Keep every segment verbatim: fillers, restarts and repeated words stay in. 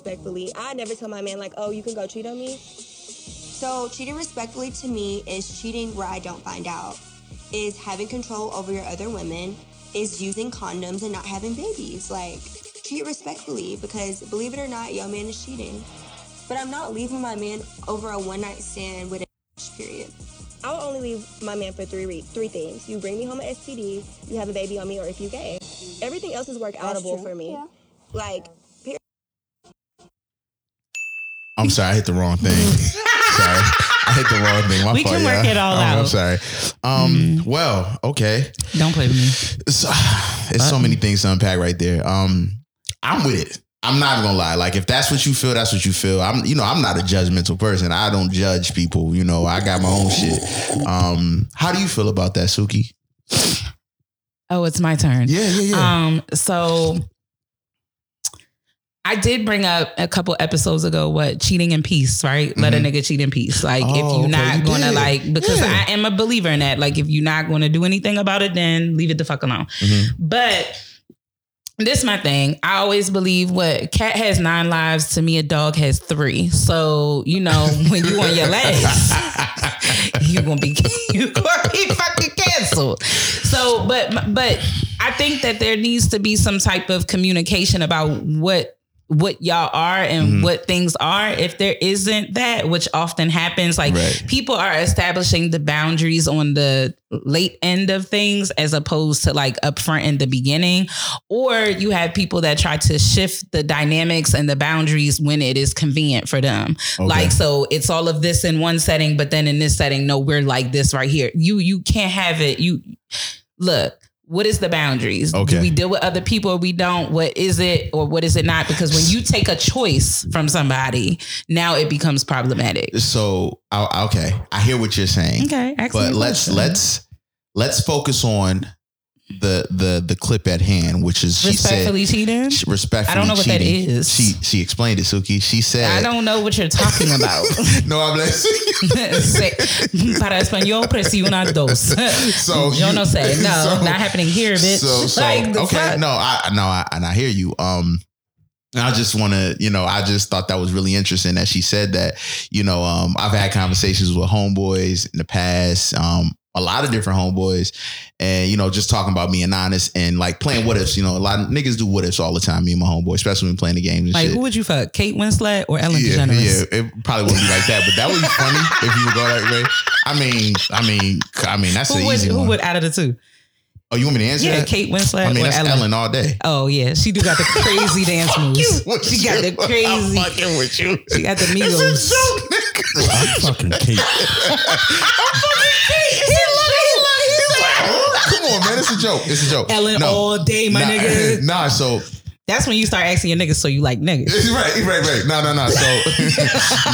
respectfully. I never tell my man, like, oh, you can go cheat on me. So cheating respectfully to me is cheating where I don't find out, is having control over your other women, is using condoms and not having babies. Like, cheat respectfully, because believe it or not, your man is cheating. But I'm not leaving my man over a one-night stand with a period. I will only leave my man for three re- three things. You bring me home an S T D, you have a baby on me, or if you gay. Everything else is work outable for me. Yeah. Like, period. I'm sorry, I hit the wrong thing. Sorry. I hit the wrong thing. My we fault, can work yeah. it all I'm, out. I'm sorry. Um, mm. Well, okay. Don't play with me. It's, it's so many things to unpack right there. Um, I'm with it. I'm not even gonna lie. Like, if that's what you feel, that's what you feel. I'm, you know, I'm not a judgmental person. I don't judge people. You know, I got my own shit. Um, how do you feel about that, Suki? Oh, it's my turn. Yeah, yeah, yeah. Um, so I did bring up a couple episodes ago what cheating in peace, right? Mm-hmm. Let a nigga cheat in peace. Like, oh, if you're okay, not you gonna did. like, because yeah. I am a believer in that. Like, if you're not gonna do anything about it, then leave it the fuck alone. Mm-hmm. But this is my thing. I always believe what cat has nine lives, to me a dog has three. So, you know, when you on your last, you gonna be you gonna be fucking canceled. So, but but I think that there needs to be some type of communication about what what y'all are and mm-hmm. what things are. If there isn't that, which often happens, like right. people are establishing the boundaries on the late end of things as opposed to like upfront in the beginning, or you have people that try to shift the dynamics and the boundaries when it is convenient for them. Okay. Like, so it's all of this in one setting, but then in this setting, no, we're like this right here. You, you can't have it. You look, what is the boundaries? Okay. Do we deal with other people or we don't? What is it or what is it not? Because when you take a choice from somebody, now it becomes problematic. So, okay, I hear what you're saying. Okay, but let's let's let's focus on the the the clip at hand, which is she respectfully said, cheating. She, respectfully, I don't know what cheating. that is. She she explained it, Suki. She said, "I don't know what you're talking about." No, I'm blessing. Para español presiona dos. So yo no sé. No, so, not happening here, bitch. So, so, like, okay, fuck? no, I no, I, and I hear you. Um, I just want to, you know, I just thought that was really interesting that she said that. You know, um, I've had conversations with homeboys in the past. Um. A lot of different homeboys, and you know, just talking about being honest and like playing what ifs. You know, a lot of niggas do what ifs all the time. Me and my homeboy, especially when playing the games. And like, shit. Who would you fuck, Kate Winslet or Ellen yeah, DeGeneres? Yeah, it probably wouldn't be like that, but that would be funny if you would go that way. I mean, I mean, I mean, that's the easy who one. Who would out of the two? Oh, you want me to answer? Yeah, that? Kate Winslet. I mean, or that's Ellen. Ellen all day. Oh yeah, she do got the crazy dance moves. You, she you? got the crazy. I'm fucking with you. She got the Migos. I'm fucking Kate. I'm fucking Kate. He like, come on, man, it's a joke. It's a joke. Ellen no, all day, my nah, nigga. Nah, so that's when you start asking your niggas, so you like niggas. Right, right, right. No, no, no. So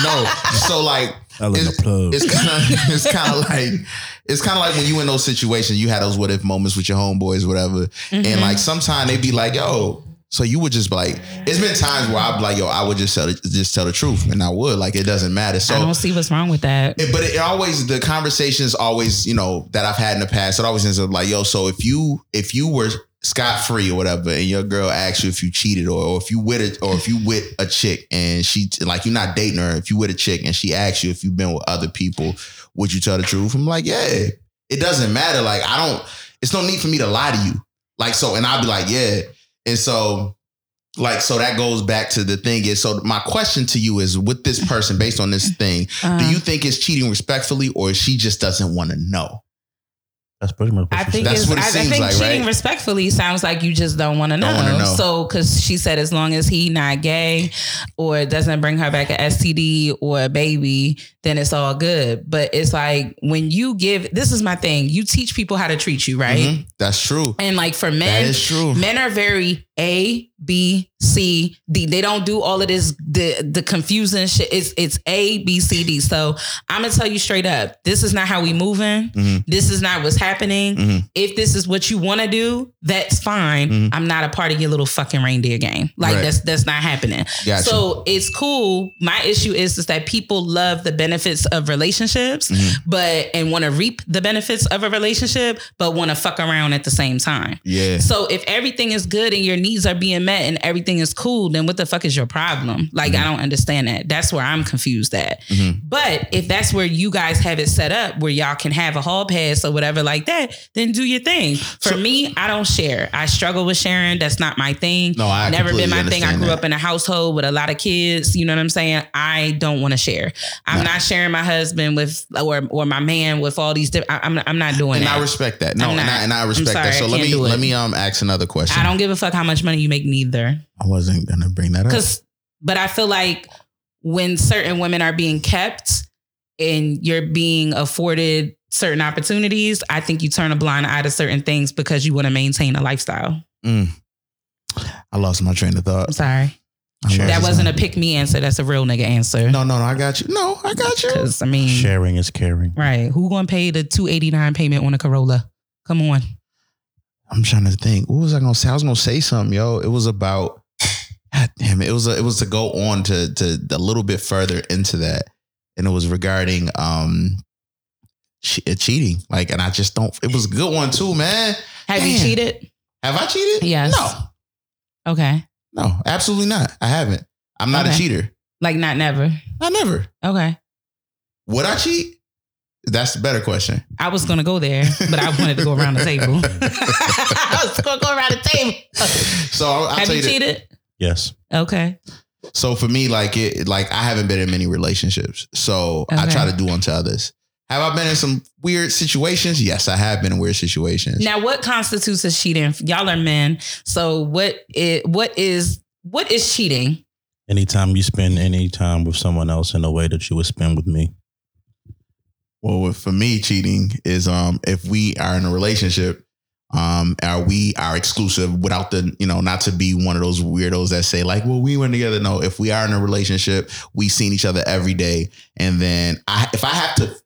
no, so like. It's, it's kind of it's kind of like it's kind of like when you in those situations, you had those what if moments with your homeboys, whatever, mm-hmm. and like sometimes they be like, "Yo," so you would just be like, it's been times where I'd be like, "Yo, I would just tell just tell the truth," and I would like it doesn't matter. So I don't see what's wrong with that. It, but it always the conversations always you know that I've had in the past, it always ends up like, "Yo, so if you if you were scot-free or whatever, and your girl asks you if you cheated or, or if you with a, or if you with a chick and she like you're not dating her, if you with a chick and she asks you if you've been with other people, would you tell the truth?" I'm like, yeah, it doesn't matter. Like I don't, it's no need for me to lie to you. Like so, and I'll be like, yeah, and so like so that goes back to the thing is. So my question to you is, with this person based on this thing, uh, do you think it's cheating respectfully or she just doesn't want to know? That's pretty much what I think, that's what it I, seems I think like, cheating right? respectfully sounds like you just don't want to know. know. So, because she said as long as he not gay or doesn't bring her back an S T D or a baby, then it's all good. But it's like when you give, this is my thing. You teach people how to treat you, right? Mm-hmm. That's true. And like for men, that is true. Men are very A, B, C, D. They don't do all of this, the, the confusing shit. It's it's A, B, C, D. So I'm going to tell you straight up, this is not how we moving. Mm-hmm. This is not what's happening. Mm-hmm. If this is what you want to do, that's fine. Mm-hmm. I'm not a part of your little fucking reindeer game. Like right. that's that's not happening. Gotcha. So it's cool. My issue is, is that people love the benefits of relationships, mm-hmm. but and want to reap the benefits of a relationship, but want to fuck around at the same time. Yeah. So if everything is good and your needs are being met and everything everything is cool, then what the fuck is your problem? Like, mm-hmm. I don't understand that. That's where I'm confused at. Mm-hmm. But if that's where you guys have it set up where y'all can have a hall pass or whatever like that, then do your thing. For so, me, I don't share. I struggle with sharing. That's not my thing. No, I never been my thing. I grew that. up in a household with a lot of kids. You know what I'm saying? I don't want to share. I'm nah. not sharing my husband with or or my man with all these. Di- I, I'm I'm not doing and that. And I respect that. No, not, and, I, and I respect sorry, that. So let me let me um ask another question. I don't give a fuck how much money you make neither. I wasn't gonna bring that up. Cause, but I feel like when certain women are being kept and you're being afforded certain opportunities, I think you turn a blind eye to certain things because you want to maintain a lifestyle. Mm. I lost my train of thought. I'm sorry. Sure. That wasn't a pick me answer. That's a real nigga answer. No, no, no. I got you. No, I got you. Because I mean, sharing is caring, right? Who gonna pay the two eighty-nine payment on a Corolla? Come on. I'm trying to think. What was I gonna say? I was gonna say something, yo. It was about. God damn it! It was a, it was to go on to to a little bit further into that, and it was regarding um, che- cheating. Like, and I just don't. It was a good one too, man. Have damn. you cheated? Have I cheated? Yes. No. Okay. No, absolutely not. I haven't. I'm not okay. a cheater. Like not never. Not never. Okay. Would I cheat? That's the better question. I was going to go there, but I wanted to go around the table. I was going to go around the table. So I'll, I'll Have tell you, you cheated? That. Yes. Okay. So for me, like it, like I haven't been in many relationships. So okay. I try to do unto others. Have I been in some weird situations? Yes, I have been in weird situations. Now, what constitutes as cheating? Y'all are men. So what is, what is, what is cheating? Anytime you spend any time with someone else in a way that you would spend with me. Well, for me, cheating is um, if we are in a relationship, um, are we are exclusive without the, you know, not to be one of those weirdos that say like, well, we went together. No, if we are in a relationship, we seen each other every day. And then I, if I have to,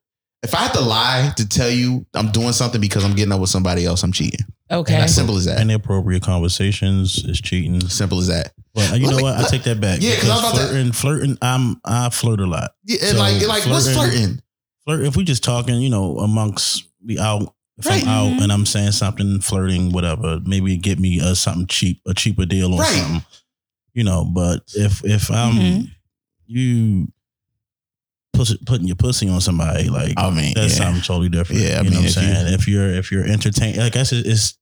If I have to lie to tell you I'm doing something because I'm getting up with somebody else, I'm cheating. Okay. And as simple as that. Inappropriate conversations is cheating. Simple as that. Well, you let know me, what? Let, I take that back. Yeah, because I'm about flirting, to, flirting, I'm, I flirt a lot. Yeah, and so like, like flirting, what's flirting? Flirt, if we just talking, you know, amongst we out, if right. I'm out mm-hmm. and I'm saying something, flirting, whatever, maybe get me a, something cheap, a cheaper deal or right. something, you know, but if, if I'm, mm-hmm. you... putting your pussy on somebody, like I mean, that's yeah. something totally different. Yeah, I you mean, know what I'm if saying. You, if you're if you're entertaining, like I guess it's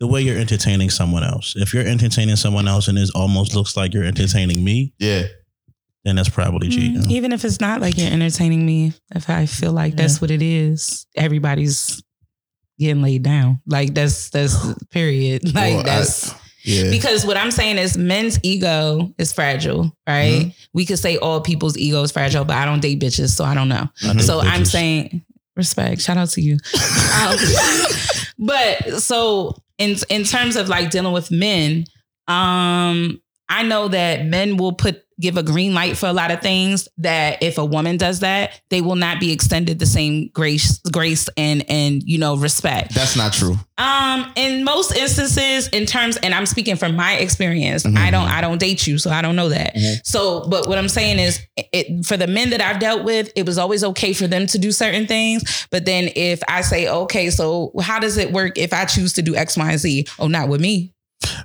the way you're entertaining someone else. If you're entertaining someone else and it almost looks like you're entertaining me, yeah, then that's probably cheating. Mm, even if it's not like you're entertaining me, if I feel like that's yeah. what it is, everybody's getting laid down. Like that's that's period. Like well, that's. I, Yeah. Because what I'm saying is men's ego is fragile, right? Mm-hmm. We could say all people's ego is fragile, but I don't date bitches, so I don't know. I so bitches. I'm saying respect. Shout out to you. um, but so in in terms of like dealing with men, um, I know that men will put give a green light for a lot of things that if a woman does that, they will not be extended the same grace, grace and, and, you know, respect. That's not true. Um, in most instances in terms, and I'm speaking from my experience, mm-hmm. I don't, I don't date you, so I don't know that. Mm-hmm. So, but what I'm saying is it, for the men that I've dealt with, it was always okay for them to do certain things. But then if I say, okay, so how does it work if I choose to do X, Y, and Z? Oh, not with me.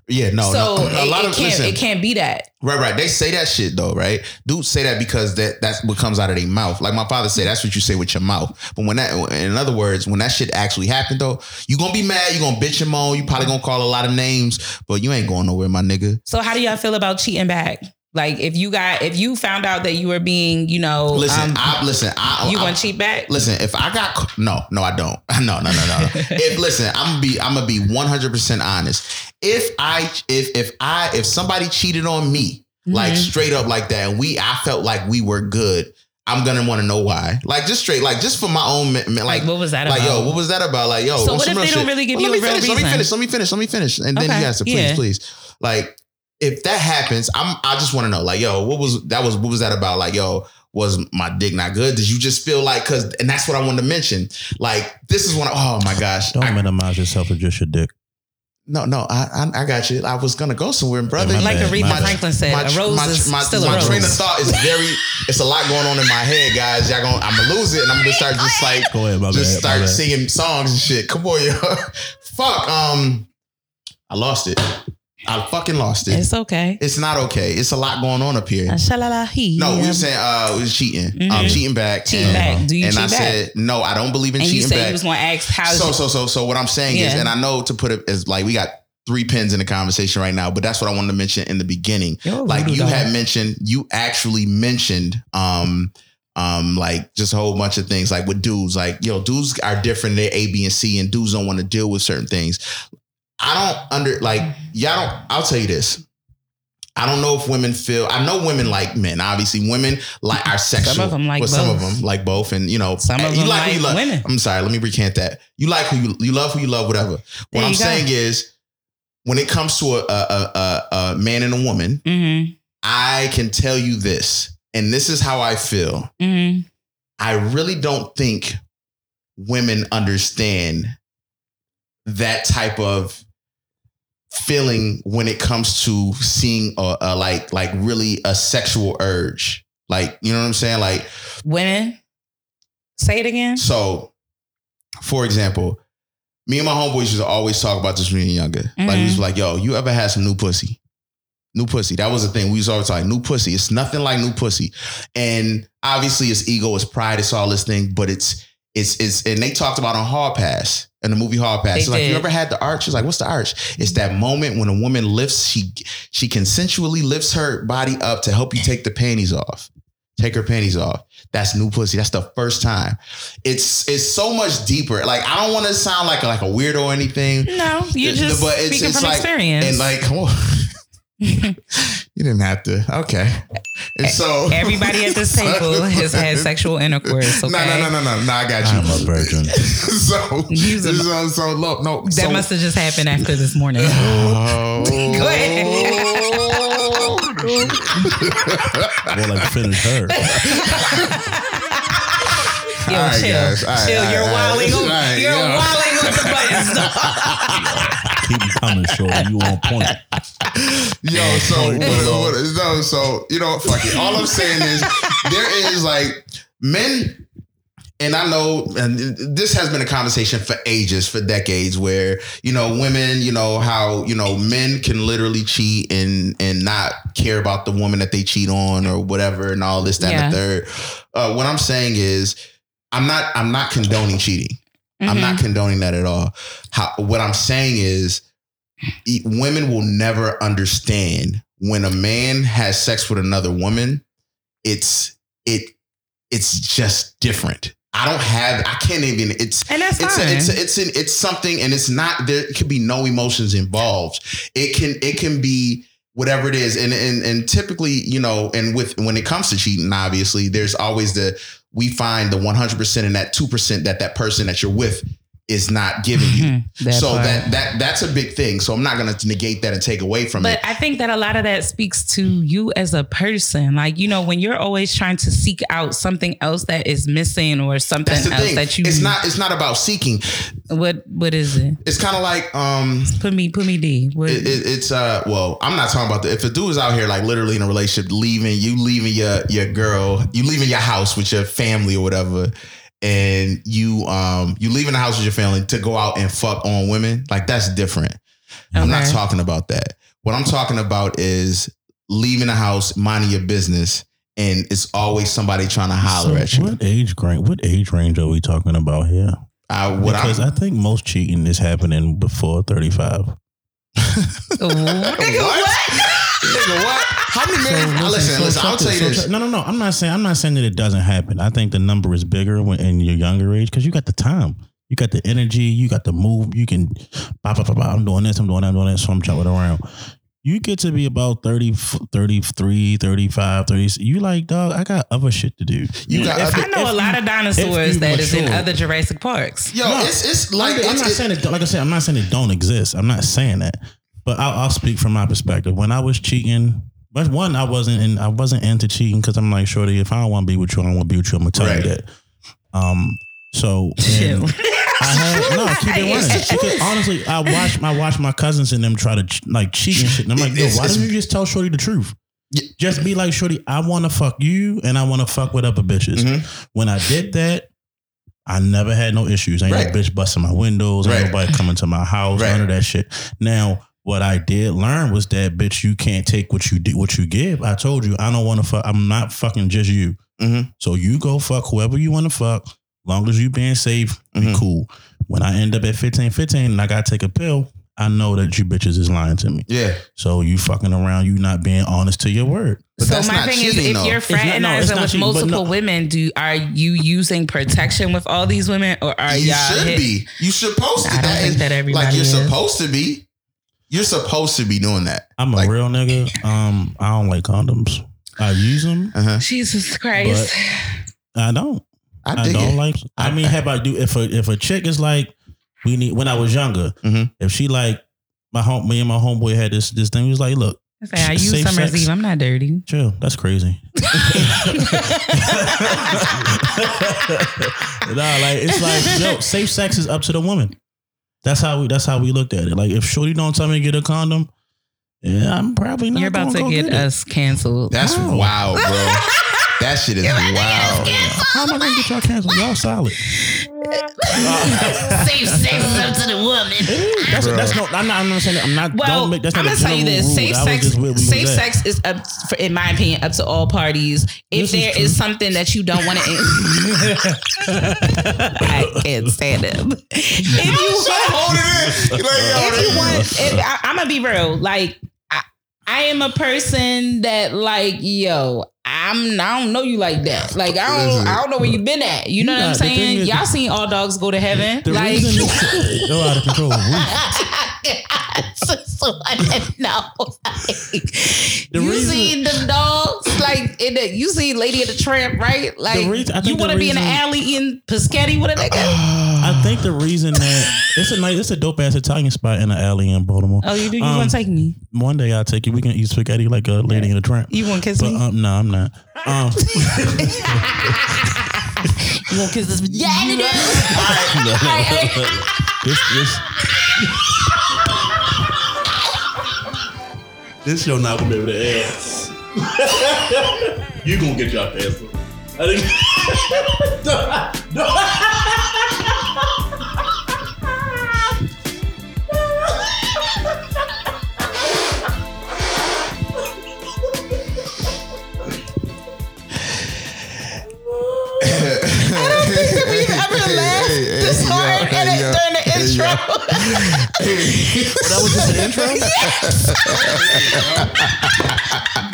Yeah, no, so no. A it, lot of it can't, listen, it can't be that. Right, right. They say that shit though, right? Dudes say that because that that's what comes out of their mouth. Like my father said, that's what you say with your mouth. But when that, in other words, when that shit actually happened though, you gonna be mad, you gonna bitch and moan, you probably gonna call a lot of names, but you ain't going nowhere, my nigga. So how do y'all feel about cheating back? Like if you got, if you found out that you were being, you know, listen, um, I listen, I, you I, want to cheat back? Listen, if I got, no, no, I don't. No, no, no, no, no. If listen, I'm gonna be, I'm gonna be one hundred percent honest. If I, if, if I, if somebody cheated on me, mm-hmm. like straight up like that, and we, I felt like we were good. I'm going to want to know why. Like, just straight, like, just for my own, like, like what was that like, about? Like, yo, what was that about? Like, yo, so what if they don't really give you a real reason? Let me finish, let me finish, let me finish. And then you guys, please, please. Like, if that happens, I'm, I just want to know, like, yo, what was that was, what was that about? Like, yo, was my dick not good? Did you just feel like, cause, and that's what I wanted to mention. Like, this is when, I, oh my gosh. Don't I, minimize yourself with just your dick. No, no, I, I I got you. I was going to go somewhere, brother. Like Aretha Franklin said, my, a rose my, is my, still my, a rose. My train of thought is very, it's a lot going on in my head, guys. Y'all gonna, I'm going to lose it and I'm going to start just like, go ahead, my just bad, start my singing bad. songs and shit. Come on, yo. Fuck. Um, I lost it. I fucking lost it. It's okay. It's not okay. It's a lot going on up here. Ashalalahi. No, we were saying uh, we was cheating. Mm-hmm. I'm cheating back. Cheating and, back. Do you and cheat I back? said, no, I don't believe in and cheating you said back. And you was going to ask how. So, so, so, so what I'm saying yeah. is, and I know to put it as like, we got three pins in the conversation right now, but that's what I wanted to mention in the beginning. Yo, like you had mentioned, you actually mentioned, um, Um, like just a whole bunch of things like with dudes, like, yo, dudes are different. They're A, B, and C, and dudes don't want to deal with certain things. I don't under like, y'all don't, I'll tell you this. I don't know if women feel, I know women like men. Obviously women like are sexual. Some of them like both. Some of them like both. And you know, some of them like women. I'm sorry. Let me recant that. You like who you, you love, who you love, whatever. What I'm saying is when it comes to a, a, a, a man and a woman, mm-hmm. I can tell you this. And this is how I feel. Mm-hmm. I really don't think women understand that type of feeling when it comes to seeing a, a like, like really a sexual urge. Like, you know what I'm saying? Like women, say it again. So for example, me and my homeboys used to always talk about this when we were younger. Mm-hmm. Like we was like, yo, you ever had some new pussy? New pussy. That was the thing. We was always like, new pussy. It's nothing like new pussy. And obviously it's ego, it's pride, it's all this thing, but it's, it's, it's, and they talked about on Hard Pass, in the movie Hard Pass. It's like, you ever had the arch? It's like, what's the arch? It's that moment when a woman lifts, she, she consensually lifts her body up to help you take the panties off. Take her panties off. That's new pussy. That's the first time. It's it's so much deeper. Like I don't want to sound like a, like a weirdo or anything. No, you just but it's, speaking it's from like, experience. And like, come on. You didn't have to. Okay. And so everybody at this table has had sexual intercourse. Okay? No, no, no, no, no, no. I got you. I'm a virgin. So you so, so low. No, that so. must have just happened after this morning. Oh. Go ahead. Well, I finished her. Yo, all right, chill, guys. All right, chill. All right, you're wilding. Right, right, you're yeah. wilding with the buttons. Keep them coming, shorty. You on point. Yo, so what, what, no, so you know, fuck it. All I'm saying is, there is like men, and I know, and this has been a conversation for ages, for decades, where you know, women, you know how you know men can literally cheat and and not care about the woman that they cheat on or whatever, and all this, that, yeah. and the third. Uh, what I'm saying is. I'm not, I'm not condoning cheating. Mm-hmm. I'm not condoning that at all. How, what I'm saying is women will never understand when a man has sex with another woman, it's, it, it's just different. I don't have, I can't even, it's, and that's it's, a, it's, a, it's, an, it's something and it's not, there could be no emotions involved. It can, it can be whatever it is. And, and, and typically, you know, and with, when it comes to cheating, obviously there's always the, we find the one hundred percent and that two percent that that person that you're with is not giving you. that so part. that that that's a big thing. So I'm not going to negate that and take away from but it. But I think that a lot of that speaks to you as a person. Like, you know, when you're always trying to seek out something else that is missing or something else thing. that you... It's not It's not about seeking. What What is it? It's kind of like... um. Put me, put me D. What it, it, it's, uh. well, I'm not talking about that. If a dude is out here, like literally in a relationship, leaving, you leaving your, your girl, you leaving your house with your family or whatever... and you um you leaving the house with your family to go out and fuck on women, like that's different. Okay. I'm not talking about that. What I'm talking about is leaving the house, minding your business, and it's always somebody trying to holler so at you. What age range? What age range are we talking about here? I what because I, I think most cheating is happening before thirty-five. Nigga, what? Nigga, what? How many men? So listen, listen, so listen I'll tell you so this. Tra- no, no, no. I'm not saying. I'm not saying that it doesn't happen. I think the number is bigger when in your younger age because you got the time, you got the energy, you got the move. You can, bah, bah, bah, bah, I'm doing this, I'm doing that, I'm doing that. So I'm jumping around. You get to be about thirty, thirty-three, thirty-five, thirty. You like, dog, I got other shit to do. You got if, other, I know a you, lot of dinosaurs that mature. Is in other Jurassic Parks. Yo, no, it's it's like I'm it's, not saying it. Like I said, I'm not saying it don't exist. I'm not saying that. But I'll, I'll speak from my perspective. When I was cheating, but one, I wasn't in, I wasn't into cheating because I'm like, shorty, if I don't want to be with you, I don't want to be with you. I'm gonna tell right. you that. Um, so and I had no keep it running because honestly, I watched my watched my cousins and them try to ch- like cheat and shit, and I'm like, yo, why don't you just tell shorty the truth? Just be like, shorty, I want to fuck you and I want to fuck with other bitches. Mm-hmm. When I did that. I never had no issues. Ain't right. no bitch busting my windows. Ain't right. nobody coming to my house. Right. None of that shit. Now, what I did learn was that, bitch, you can't take what you did, what you give. I told you, I don't want to fuck. I'm not fucking just you. Mm-hmm. So you go fuck whoever you want to fuck. Long as you being safe, mm-hmm. be cool. When I end up at fifteen, fifteen and I got to take a pill, I know that you bitches is lying to me. Yeah. So you fucking around, you not being honest to your word. But so my thing cheating, is, if though. you're fraternizing no, with cheating, multiple no. women, do are you using protection with all these women, or are you y'all? You should hit? be. You supposed to. I don't that think that everybody like you're is. supposed to be. You're supposed to be doing that. I'm like, a real nigga. Um, I don't like condoms. I use them. Uh-huh. Jesus Christ. I don't. I, I don't it. like. I mean, how about do if a if a chick is like, we need. When I was younger, mm-hmm. if she like my home, me and my homeboy had this this thing. He was like, look, okay, I use Summer's Eve. I'm not dirty. Chill. That's crazy. Nah, like it's like yo, safe sex is up to the woman. That's how we. That's how we looked at it. Like if shorty don't tell me to get a condom, yeah, I'm probably not. You're about to get, get us canceled. That's wow. wild, bro. That shit is You're wild. How am I gonna get y'all canceled? Y'all solid. Safe sex is up to the woman. That's, that's no. I'm not. I'm not saying that. I'm not. Well, don't make, that's I'm not gonna tell you this. Rule. Safe sex. Safe sex is up, for, in my opinion, up to all parties. If this there is, is something that you don't want to, I can't stand it. If you want, if you want, if, I, I'm gonna be real. Like I, I am a person that like yo. I'm, I don't know you like that. Like I don't, I don't know where you been at. You know nah, what I'm saying? Is, y'all seen All Dogs Go to Heaven? The like is, you're out of control. so, so I didn't know. Like, the you reason, seen them dogs? Like in the, you seen Lady of the Tramp, right? Like reason, you want to be in an alley eating pescetti with a nigga? Uh, I think the reason that it's a nice, it's a dope ass Italian spot in an alley in Baltimore. Oh, you do? You um, want to take me? One day I'll take you. We can eat spaghetti like a Lady yeah. in the Tramp. You want to kiss but, me? Um, no, I'm not. Um, you won't kiss this yeah it is this you're not gonna be able to ask. You gonna get your ass up. I think no, no. Laugh hey, hey, this hey, hard yo, and hey, yo, during the hey, intro. Hey. Well, that was just the intro? Yes.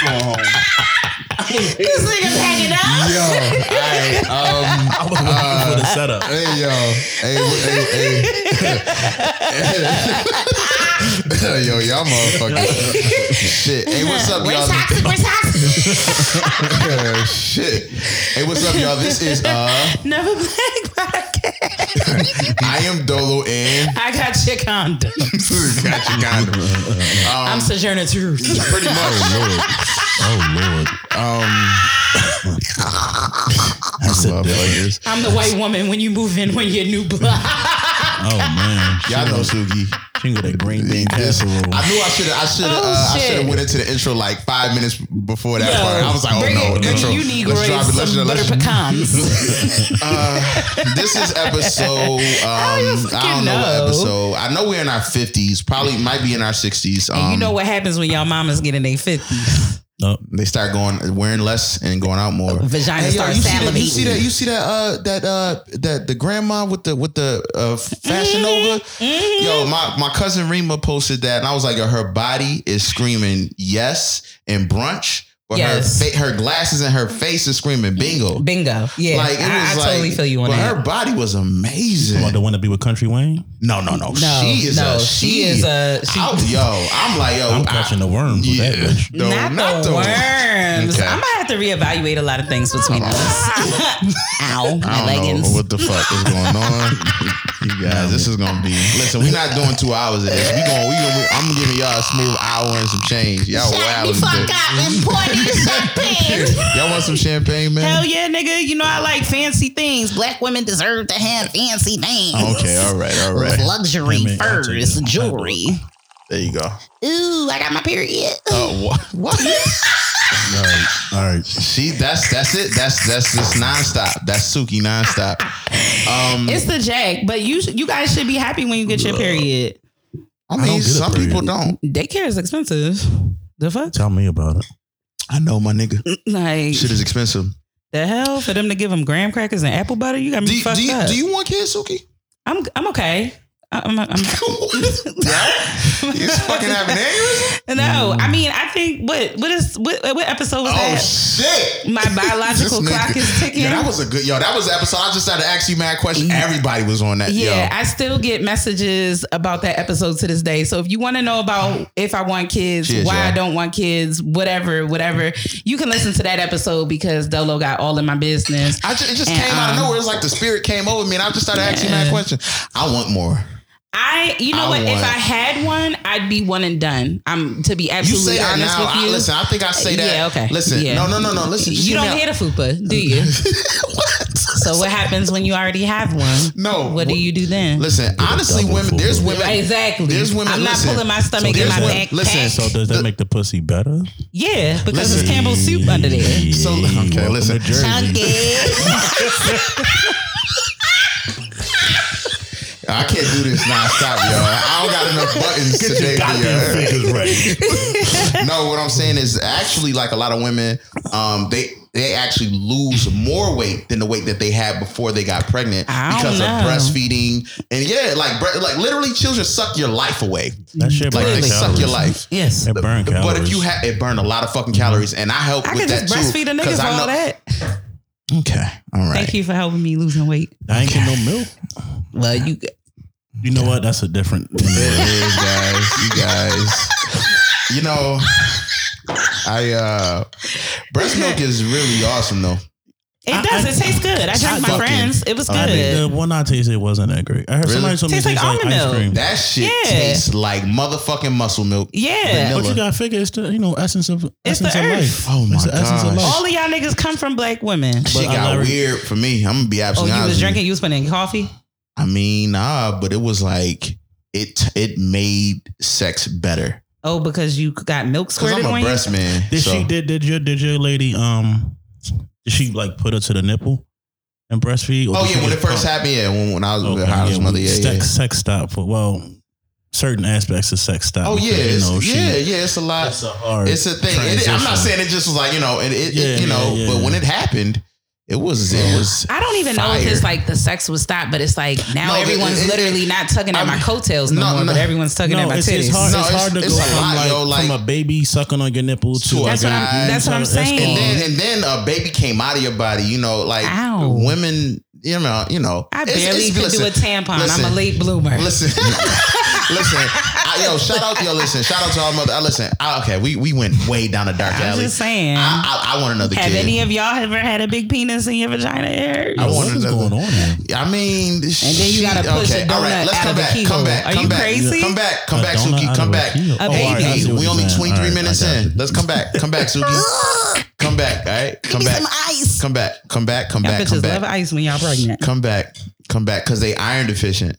Oh. This nigga's hanging out. Yo, I, um, I was looking uh, for the setup. Hey, yo. Hey, hey, hey. Yo, y'all motherfuckers. Shit. Hey, what's up, we're y'all? Toxic, we're toxic. uh, shit. Hey, what's up, y'all? This is uh, Never Black Podcast. I am Dolo and I got your condom. Got your condom. Um, I'm Sojourner Truth. Pretty much. Oh Lord. Oh Lord. Um, I love it. I'm the white woman when you move in when you're new block. Oh man, y'all know Sugi. She got that green bean casserole. I knew I should have. I should have. Oh, uh, I should have went into the intro like five minutes before that Yo, part. I was like, oh no, it, intro. You need let's drop it. Let's butter let's, pecans. uh, this is episode. Um, I, I don't know, know what episode. I know we're in our fifties. Probably might be in our sixties. Um, and you know what happens when y'all mamas get in their fifties. Nope. They start going wearing less and going out more. Vagina hey, starts salivating. You see that? You see that? Uh, that uh, that the grandma with the with the uh, Fashion Nova. Mm-hmm. Yo, my, my cousin Rima posted that, and I was like, yo, her body is screaming yes and brunch, but yes. her fa- her glasses and her face is screaming bingo, bingo. Yeah, like it I, was I like, totally feel you on but that. Her body was amazing. You want the one to be with Country Wayne? No, no, no. no she is no, a she, she is a she, I, yo. I'm like yo. I'm catching the worms. Yeah, with that bitch. No, not, not the, the worms. worms. Okay. I'm gonna have to reevaluate a lot of things between us. Ow, my I don't leggings. Know what the fuck is going on? You guys, this is gonna be. Listen, we're not doing two hours of this. We going. We gonna. I'm giving y'all a smooth hour and some change. Y'all wild. Fuck out and party. Y'all want some champagne, man? Hell yeah, nigga. You know I like fancy things. Black women deserve to have fancy things. Okay, all right, all right. With luxury, hey, man, furs, jewelry. There you go. Ooh, I got my period. Oh, uh, wh- what? All right, all right. See, that's that's it. That's that's just nonstop. That's Suki nonstop. Um, it's the Jack, but you you guys should be happy when you get your period. I mean, I some period. people don't. Daycare is expensive. The fuck? Tell me about it. I know, my nigga. Like, shit is expensive. The hell for them to give them graham crackers and apple butter? You got me do, fucked do you, up. Do you want kids, Suki? I'm I'm okay. I'm, I'm, I'm you fucking having aneurysm? No, I mean, I think what what is what what episode was oh, that? Oh shit! My biological clock is ticking. Yo, that was a good yo. That was the episode. I just had to ask you mad question. Yeah. Everybody was on that. Yeah, yo. I still get messages about that episode to this day. So if you want to know about if I want kids, Cheers, why yo. I don't want kids, whatever, whatever, you can listen to that episode because Dolo got all in my business. I just, it just and, came um, out of nowhere. It was like the spirit came over me, and I just started yeah. asking mad question. I want more. I, you know I what? Want. If I had one, I'd be one and done. I'm to be absolutely you say honest now, with you. I, listen, I think I say that. Yeah, okay. Listen, yeah. no, no, no, no. Listen, you don't hear the fupa, do you? What? So what happens when you already have one? No. What do you do then? Listen, Get honestly, women. Fupa. There's women. Exactly. There's women. I'm not listen, pulling my stomach so in my women, back. Listen. Pack. So does that the, make the pussy better? Yeah, because listen, it's Campbell's soup under there. Yeah, so okay, listen. Chunky. I can't do this non-stop, y'all. I don't got enough buttons Get today. Your right. No, what I'm saying is actually like a lot of women, um, they they actually lose more weight than the weight that they had before they got pregnant I because of breastfeeding. And yeah, like like literally children suck your life away. That shit like burn they calories. Suck your life. Yes. It burn calories. But if you have it burn a lot of fucking calories and I help I with that too. I can just breastfeed a nigga for all that. Okay. All right. Thank you for helping me losing weight. I ain't okay. getting no milk. Well, you You know what? That's a different It is, guys. You guys. You know, I uh breast milk is really awesome though. It I, does. I, it tastes good. I tried with my friends. It was good. I think the one I tasted wasn't that great. I heard really? somebody told me it tastes like, like almond ice cream. Milk. That shit yeah. tastes like motherfucking muscle milk. Yeah. Vanilla. But you gotta figure it's the you know essence of it's essence the of earth. life. Oh my god. All of y'all niggas come from black women. Shit got weird for me. I'm gonna be absolutely honest. Oh, you was drinking. You was putting in coffee. I mean, nah, but it was like it. It made sex better. Oh, because you got milk squirted on you. I'm a breast man. Did so. she? Did did your did your lady? Um. Did she like put her to the nipple and breastfeed? Oh yeah, when it first pump? happened, yeah. When, when I was okay, with Hollis' yeah, mother, yeah, sex, yeah. Sex stop for well, certain aspects of sex stop. Oh yeah, because, know, she, yeah, yeah. It's a lot. It's a hard. It's a thing. It, I'm not saying it just was like you know, and it, yeah, it you yeah, know, yeah, but yeah. when it happened, it was it was. I don't even fire. know if it's like the sex was stopped, but it's like now no, everyone's it, it, literally it, not tugging I mean, at my coattails no, no more, no. but everyone's tugging no, at my it's, titties. It's hard, no, it's, it's hard to it's go from, lot, like, yo, like, from a baby sucking on your nipple to that's, like, what, I'm, that's what I'm saying. And then, and then a baby came out of your body. You know, like Ow. women. You know, you know. I barely it's, it's, can listen, do a tampon. Listen, I'm a late bloomer. Listen, listen. I, yo, shout out, yo, listen. Shout out to our mother. I, listen, I, okay, we we went way down a dark alley. I'm just saying. I, I, I want another have kid. Have any of y'all ever had a big penis in your vagina area? I want another. What's going on here? I mean, and then you gotta push okay, a donut all right, let's out come, of back, come back. Are come you back. Crazy? Come back. Come a back. Come back, Suki. Come back. A baby. Oh, right, we only twenty-three right, minutes in. Let's come back. Come back, Suki. Come back, all right? Come back. Some ice. Come back. Come back. Come back. Come back. Love ice when y'all pregnant. Come back. Come back because they iron deficient.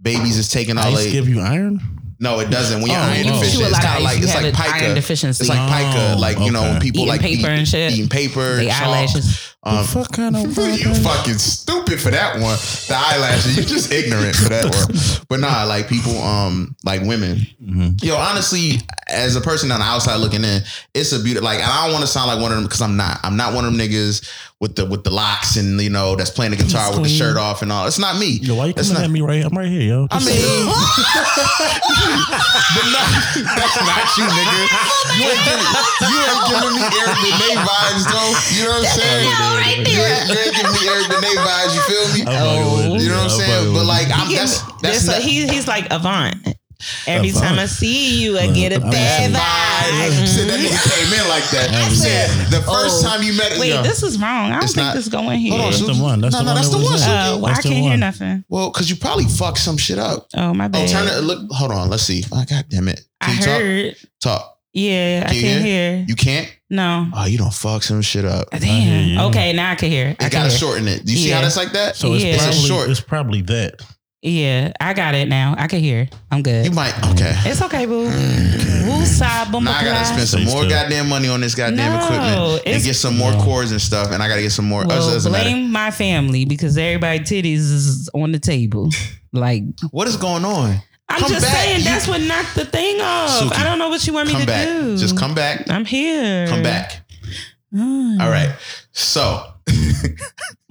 Babies is taking all ice. Give you iron? No, it doesn't. When you're oh, iron deficient, you it's kind of like it's like pica. Deficiency. It's like pica, oh, like you okay. know when people eating like paper eat, and shit, eating paper, the eyelashes. Um, the fuck kind of you fucking stupid for that one. The eyelashes, you're just ignorant for that one. But nah, like people, um, like women. Mm-hmm. Yo, honestly, as a person on the outside looking in, it's a beauty. Like, and I don't want to sound like one of them because I'm not. I'm not one of them niggas with the with the locks and you know that's playing the guitar with the shirt off and all. It's not me. Yo, why you coming at me right? I'm right here, yo. I mean. But no, that's not you, nigga. You ain't giving, you ain't giving me Eric Benet vibes, though. You know what I'm saying? Right you, ain't, you ain't giving me Eric Benet vibes. You feel me? Oh, you know what I'm saying? But like, I'm that's that's so he he's like Avant. Every Avant. time I see you, I get a bad vibe. Mm-hmm. So that nigga came in like that. I said the first oh, time you met. Wait, you know, this is wrong. I don't think not, this is going here. Hold on, that's the one. That's no, the no, one that's the one. Uh, well, that's I can't one. hear nothing. Well, because you probably fucked some shit up. Oh my bad. Oh, turn it. Look, hold on. Let's see. Oh, God damn it. Can I you heard. Talk. talk. Yeah, can I can't hear? hear. You can't? No. Oh, you don't fuck some shit up. Damn. Okay, now I can hear. I, I gotta hear. shorten it. Do you yeah. see how that's like that? So it's probably short. It's probably that. Yeah, I got it now. I can hear. I'm good. You might. Okay. It's okay, boo. Mm. Woo side, boom. Now I gotta spend some more goddamn money on this goddamn no, equipment and get some more no. cords and stuff. And I gotta get some more. Well, blame matter. my family because everybody titties is on the table. Like, what is going on? I'm come just back. saying you, that's what knocked the thing off. Suki, I don't know what you want me to back. do. Just come back. I'm here. Come back. Mm. All right. So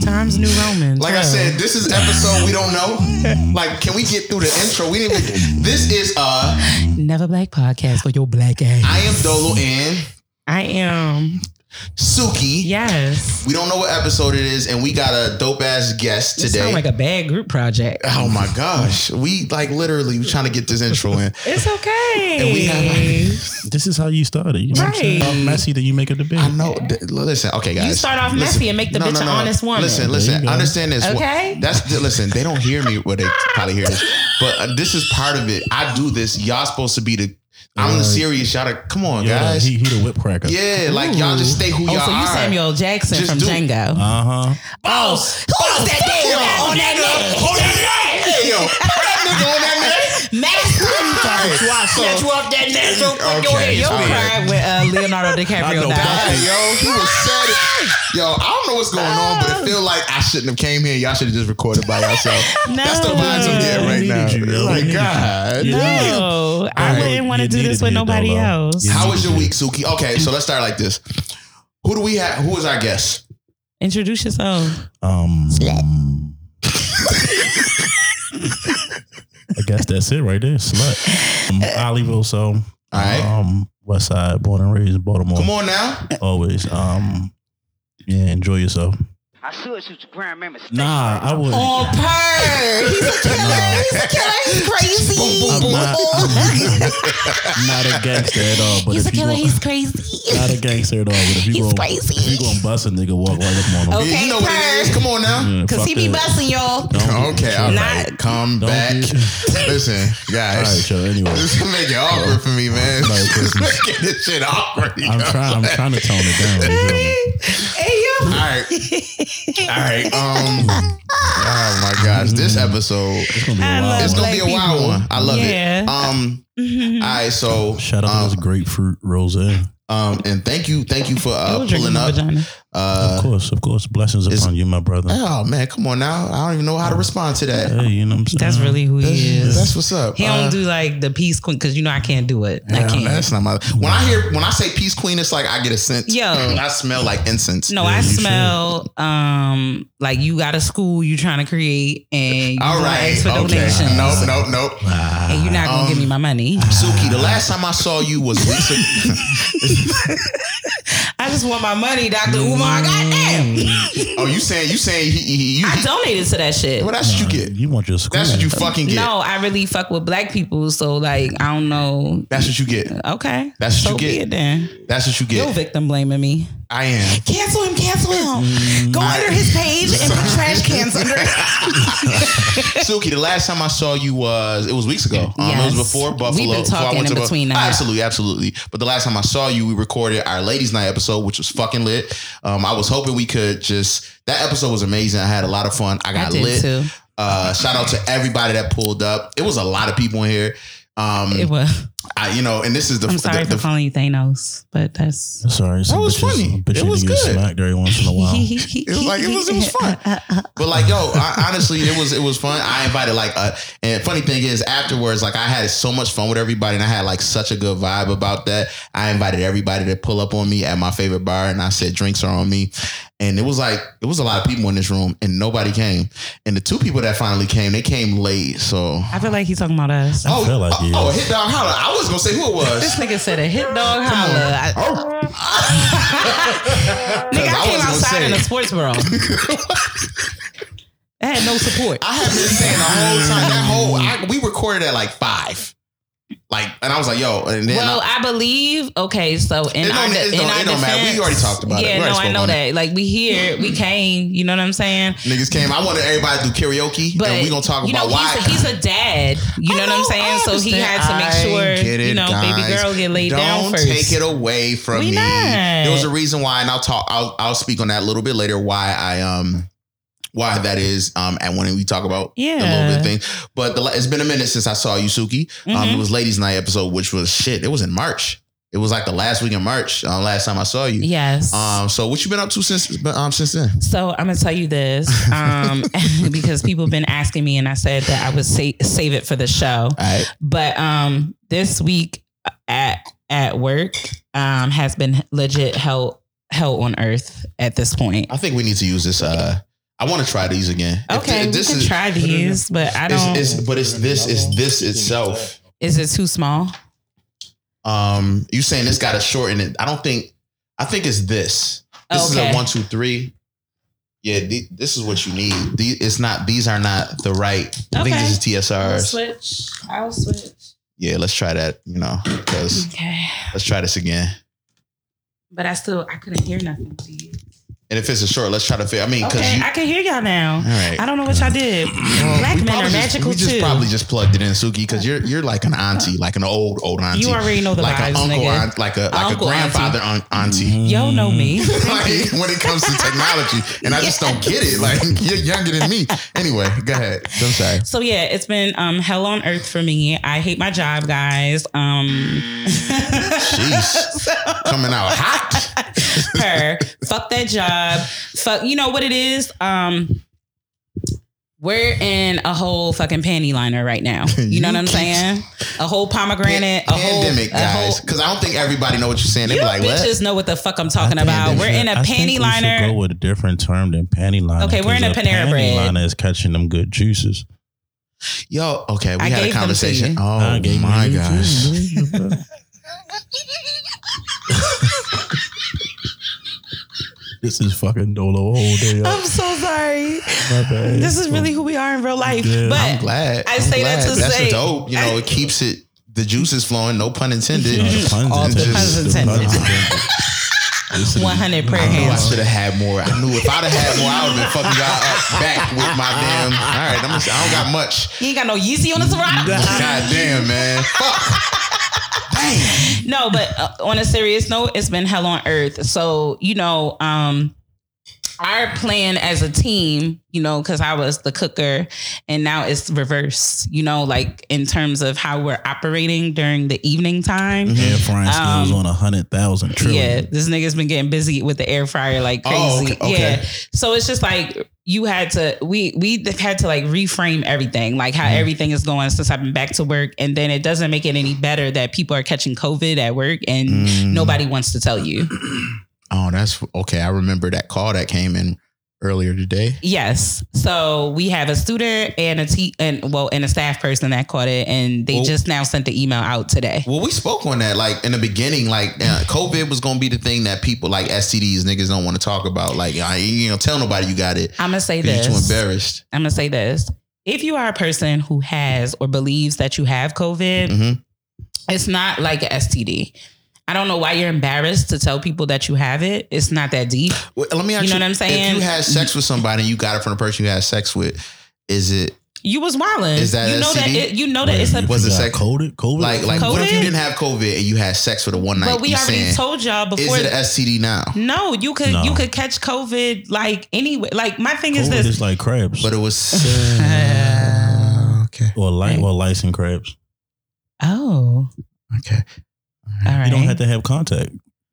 Times New Roman. Like twelve. I said, this is episode we don't know. Like, can we get through the intro? We didn't even, this is a Never Black podcast for your black ass. I am Dolo and I am Suki. Yes. We don't know what episode it is, and we got a dope ass guest today. It sounds like a bad group project. Oh my gosh. We like literally we trying to get this intro in. It's okay. And we have like, this is how you started. You know right. what I'm saying? How messy that you make it to be. I know. Th- listen, okay, guys. You start off listen, messy and make the no, bitch no, no, an honest woman. Listen, listen, understand this. Okay. That's listen, they don't hear me where they probably hear this. But uh, this is part of it. I do this. Y'all supposed to be the I'm uh, the serious y'all to, come on yeah, guys. He, he the whip cracker. Yeah, like Ooh. y'all just stay who oh, y'all are. Oh, so you are. Samuel Jackson just from do. Django. Uh huh. Oh, who's that nigga on that nigga? Hold that nigga. Hey yo, hold that nigga on that nigga. Master, snatch you off that nigga. So fuck your head. Your pride with uh, Leonardo DiCaprio. Yo, he was sad. Yo, I don't know what's going on, but it feel like I shouldn't have came here. Y'all should have just recorded by yourself. No. That's the vibes I'm getting right now. You, like God, no, I wouldn't want to do this with nobody though, else. How was your week, Suki? Okay, so let's start like this. Who do we have? Who is our guest? Introduce yourself. Um, um I guess that's it right there. Slut. Um, Oliville, so all right. Um, West Side, born and raised in Baltimore. Come on now. Always. Um, yeah, enjoy yourself. I should shoot the ground, man. Nah, I wouldn't. Oh, purr. He's a killer. Nah. He's a killer. He's crazy. Boom, boom, boom, not, boom. Not a gangster at all. But he's a killer. Go, he's crazy. Not a gangster at all. But if you he's go, crazy. If you going to bust a nigga, walk right up on him. Okay, you know purr. What it is. Come on now. Because yeah, he be busting, y'all. Don't okay, all right. Not, Come don't back. Listen, guys. All right, yo, anyway. This is making it awkward for me, man. This is making this shit awkward. I'm trying, I'm trying to tone it down. Hey, yo. All right. All right. Um, oh my gosh, this episode it's gonna be a wild, it's gonna be a wild one. I love yeah. it. Um, all right. So shout out um, to those grapefruit rosé. Um, and thank you, thank you for uh, pulling up. Uh, of course, of course. Blessings upon you, my brother. Oh man, come on now. I don't even know how to respond to that. Hey, you know what I'm saying? That's really who that's, he is. That's what's up. He uh, don't do like the peace queen because you know I can't do it. Yeah, I can't. That's not my. When I hear when I say peace queen, it's like I get a scent. Yo, I smell like incense. No, yeah, I smell should. um like you got a school you trying to create and you all right, ask for okay. donations. Nope, nope, nope. Uh, and you're not gonna um, give me my money, Suki. The last time I saw you was weeks ago. I just want my money, Doctor Umar. Goddamn. Oh, you saying you saying he, he, he, he. I donated to that shit. Well, that's what you get. You want your school. That's what you fucking get. No, I really fuck with black people, so like I don't know. That's what you get. Okay, that's what so you get. Be it then. That's what you get. You're victim blaming me. I am. Cancel him. Cancel him. Mm, Go I, under his page and put trash cans under it. Suki, the last time I saw you was it was weeks ago. Um, yes. It was before Buffalo. We've been talking I went in to between. Buff- absolutely, absolutely. But the last time I saw you, we recorded our Ladies Night episode, which was fucking lit. Um, I was hoping we could just that episode was amazing. I had a lot of fun. I got I did lit. Too. Uh, shout out to everybody that pulled up. It was a lot of people in here. Um, it was. I, you know, and this is the. I'm sorry the, the, for calling you Thanos, but that's. I'm sorry, that was bitches, funny. It was good. Smacked every once in a while. It was like it was, it was fun. But like, yo, I, honestly, it was it was fun. I invited like, a, and funny thing is, afterwards, like, I had so much fun with everybody, and I had like such a good vibe about that. I invited everybody to pull up on me at my favorite bar, and I said, "Drinks are on me." And it was like it was a lot of people in this room, and nobody came. And the two people that finally came, they came late. So I feel like he's talking about us. Oh, I feel like oh, oh, hit down holler. I was gonna say who it was. This nigga said a hit dog holler. I, oh. Nigga, I, I came outside in a sports bra. I had no support. I have been saying the whole time. That whole I, we recorded at like five. Like, and I was like, yo. And then well, I, I believe. Okay, so in our, de- in our defense, we already talked about yeah, it. Yeah, no, I know that. It. Like, we here, we came. You know what I'm saying? Niggas came. I wanted everybody to do karaoke, but and we gonna talk about know, why he's a, he's a dad. You know, know what I'm saying? So he had to make sure, it, you know, guys, baby girl get laid down first. Don't take it away from we me. Not. There was a reason why, and I'll talk. I'll I'll speak on that a little bit later. Why I um. Why that is, um, and when we talk about yeah. the little bit thing, but the, it's been a minute since I saw you, Suki. Um, mm-hmm. It was Ladies Night episode, which was shit. It was in March. It was like the last week in March, um, last time I saw you. Yes. Um. So what you been up to since um since then? So I'm gonna tell you this, um, because people have been asking me, and I said that I would sa- save it for the show. All right. But um, this week at at work um has been legit hell hell on earth at this point. I think we need to use this. Uh, I want to try these again. Okay, if, if this we can is, try these, but I don't. It's, it's, but it's this. It's this itself. Is it too small? Um, you saying this gotta shorten it. I don't think, I think it's this. This okay. is a one, two, three. Yeah, th- this is what you need. Th- it's not, these are not the right. I okay. think this is T S Rs. I'll switch. I'll switch. Yeah, let's try that, you know, because okay. let's try this again. But I still, I couldn't hear nothing, please. And if it's a short, let's try to figure. I mean, because okay, I can hear y'all now. All right. I don't know what y'all did. Well, Black men are magical just, we too. You just probably just plugged it in, Suki, because you're you're like an auntie, like an old old auntie. You already know the like vibes, an uncle, nigga. Aunt, like a like uncle, a grandfather auntie. auntie. Y'all know me. Like, when it comes to technology, and I yes. just don't get it. Like, you're younger than me. Anyway, go ahead. I'm sorry. So yeah, it's been um, hell on earth for me. I hate my job, guys. Um, Jeez, so, coming out hot. Her, fuck that job. Uh, fuck, you know what it is? Um, we're in a whole fucking panty liner right now. You, you know what I'm saying? A whole pomegranate. Pan- a pandemic, whole, guys. Because I don't think everybody know what you're saying. They be like, what? You bitches know what the fuck I'm talking about. We're should, in a I panty liner. I think we should go with a different term than panty liner. Okay, we're in a, a Panera Bread. Panty liner is catching them good juices. Yo, okay, we I had a conversation. Oh, my gosh. This is fucking Dolo all day. Up. I'm so sorry. My bad. This is really who we are in real life. Yeah. But I'm glad. I I'm say glad. that to That's say. That's dope. You know, I, it keeps it, the juice is flowing, no pun intended. All the puns intended. one hundred prayer hands. I knew I should have had more. I knew if I'd have had more, I would have been fucking y'all up back with my damn. All right, I'm just, I don't got much. You ain't got no Yeezy on the Serato? God damn, man. Fuck. No, but uh, on a serious note, it's been hell on earth. So, you know, um, our plan as a team, you know, because I was the cooker and now it's reversed, you know, like in terms of how we're operating during the evening time. Mm-hmm. Air frying um, skills on one hundred thousand trillion. Yeah, this nigga's been getting busy with the air fryer like crazy. Oh, okay, okay. Yeah. So it's just like you had to, we we had to like reframe everything, like how mm-hmm. everything is going since I've been back to work. And then it doesn't make it any better that people are catching COVID at work and mm. nobody wants to tell you. Oh, that's okay. I remember that call that came in earlier today. Yes. So we have a student and a te- and well, and a staff person that caught it, and they well, just now sent the email out today. Well, we spoke on that, like in the beginning, like uh, COVID was going to be the thing that people like S T Ds niggas don't want to talk about. Like, I, you know, tell nobody you got it. I'm gonna say this. You're too embarrassed. I'm gonna say this. If you are a person who has or believes that you have COVID, mm-hmm. it's not like an S T D. I don't know why you're embarrassed to tell people that you have it. It's not that deep. Well, let me ask you, you know what I'm saying? If you had sex with somebody and you got it from the person you had sex with, is it? You was wildin'. Is that you know S T D? That it, you know that Wait, it's a was it sex COVID? COVID? Like like COVID? What if you didn't have COVID and you had sex for the one night? But we already saying, told y'all before. Is it an S T D now? No, you could no. you could catch COVID like anyway. Like my thing COVID is this. It's like crabs, but it was uh, okay. Or light or lice and crabs. Oh, okay. All right. You don't have to have contact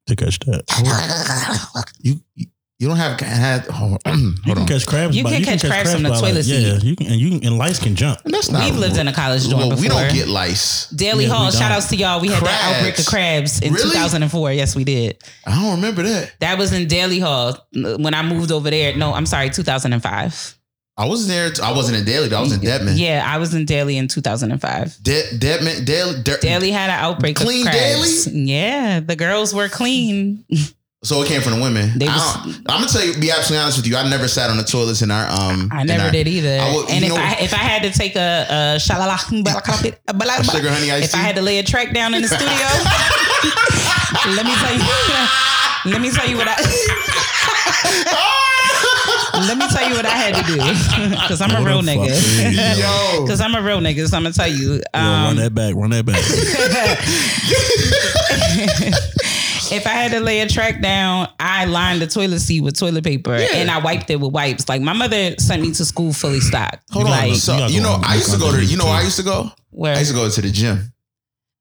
to catch that. you you don't have had. Hold on. You can catch crabs. You by, can you catch, catch crabs from the toilet like, seat. Yeah, you can, and you can, and lice can jump. And that's not. We've lived in a college dorm well, before. We don't get lice. Daily yeah, Hall. Shout outs to y'all. We crabs. had that outbreak of crabs in really? two thousand four. Yes, we did. I don't remember that. That was in Daily Hall when I moved over there. No, I'm sorry, two thousand five. I was there. T- I wasn't in Daly. Though. I was in Dedman. Yeah, I was in Daly in two thousand five. De- Dedman, Daly, De- Daly had an outbreak. Clean of crabs. Daly. Yeah, the girls were clean. So it came from the women. They was, I'm gonna tell you, be absolutely honest with you. I never sat on the toilets in our. Um, I never our, did either. I would, and if know, I if I had to take a, a shalala, a sugar honey ice if tea. I had to lay a track down in the studio, let me tell you. Let me tell you what I. Let me tell you what I had to do because I'm what a real a nigga. Because I'm a real nigga, so I'm gonna tell you. Um, Yo, run that back, run that back. If I had to lay a track down, I lined the toilet seat with toilet paper yeah. and I wiped it with wipes. Like my mother sent me to school fully stocked. Hold like, on, so, you know I used to go to. You know where I used to go? Where I used to go to the gym.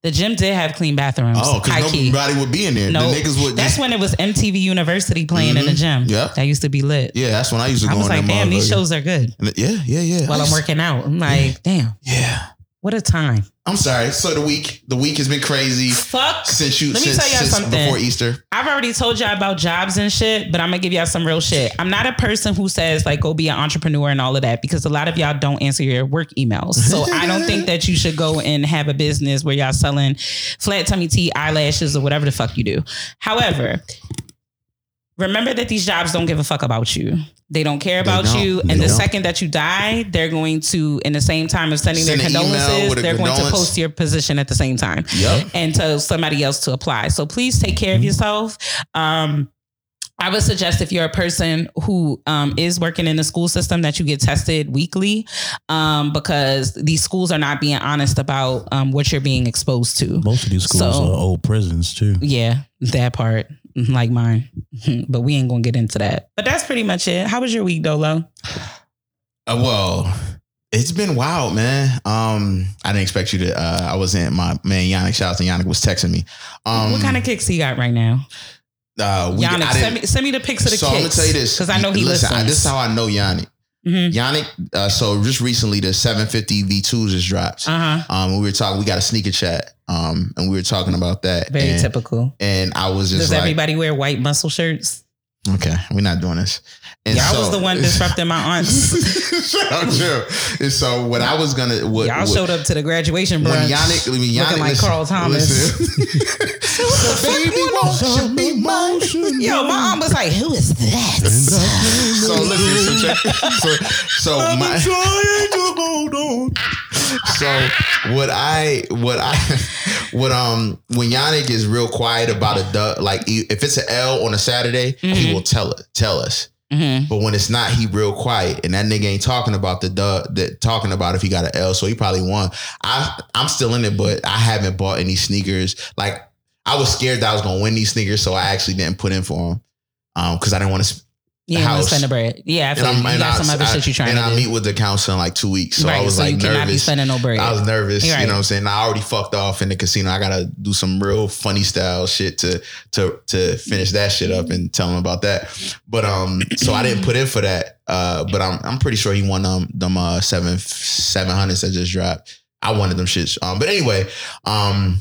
The gym did have clean bathrooms. Oh, because nobody would be in there. Nope. The niggas would. That's when it was M T V University playing mm-hmm. in the gym. Yeah. That used to be lit. Yeah, that's when I used to go in there. I was like, damn, these shows are good. Yeah, yeah, yeah. While I'm working out. I'm like, damn. Yeah. What a time. I'm sorry. So the week, the week has been crazy. Fuck. Since you, Let me since, tell y'all since something. Before Easter. I've already told y'all about jobs and shit, but I'm going to give y'all some real shit. I'm not a person who says like, go be an entrepreneur and all of that, because a lot of y'all don't answer your work emails. So I don't think that you should go and have a business where y'all selling flat tummy tea, eyelashes, or whatever the fuck you do. However, remember that these jobs don't give a fuck about you. They don't care about don't. you. And they the don't. second that you die, they're going to, in the same time of sending Send their condolences, they're condolence. going to post your position at the same time yep. and tell somebody else to apply. So please take care of yourself. Um, I would suggest if you're a person who um, is working in the school system that you get tested weekly um, because these schools are not being honest about um, what you're being exposed to. Most of these schools so, are old prisons too. Yeah, that part. Like mine, but we ain't gonna get into that. But that's pretty much it. How was your week, Dolo? Uh, well, it's been wild, man. Um, I didn't expect you to. Uh, I wasn't. My man Yannick, shout out to Yannick, was texting me. Um, what kind of kicks he got right now? Uh, we, Yannick, send me, send me the pics of the so kicks. So I'm gonna tell you this because I know he listen, listens. I, this is how I know Yannick. Mm-hmm. Yannick. Uh, so just recently, the seven fifty V twos just dropped. Uh-huh. Um, we were talking. We got a sneaker chat. Um, and we were talking about that. Very and, typical. And I was just Does like, does everybody wear white muscle shirts? Okay, we're not doing this. And y'all so, was the one disrupting my aunts. And so what I was gonna what, y'all what, showed up to the graduation brunch. When Yannick, when Yannick looking like listen, Carl Thomas. The baby won't show me. Yo, my aunt was like, "Who is that?" So listen, so, so my. So what I what I what um when Yannick is real quiet about a dub, like if it's an L on a Saturday, mm-hmm. he will tell it tell us. Mm-hmm. But when it's not, he real quiet, and that nigga ain't talking about the dub that talking about if he got an L. So he probably won. I I'm still in it, but I haven't bought any sneakers. Like I was scared that I was gonna win these sneakers, so I actually didn't put in for them um because I didn't want to. Sp- Yeah, house. spend the bread. Yeah, I feel and like you got I, some other I, shit you trying and to I do. And I meet with the counselor in like two weeks. So right, I was so like you nervous. Cannot be spending no bread. I was nervous. Right. You know what I'm saying? I already fucked off in the casino. I got to do some real funny style shit to to to finish that shit up and tell him about that. But um, so I didn't put in for that. Uh, but I'm I'm pretty sure he won them them uh seven seven hundreds that just dropped. I wanted them shits. Um, but anyway, um.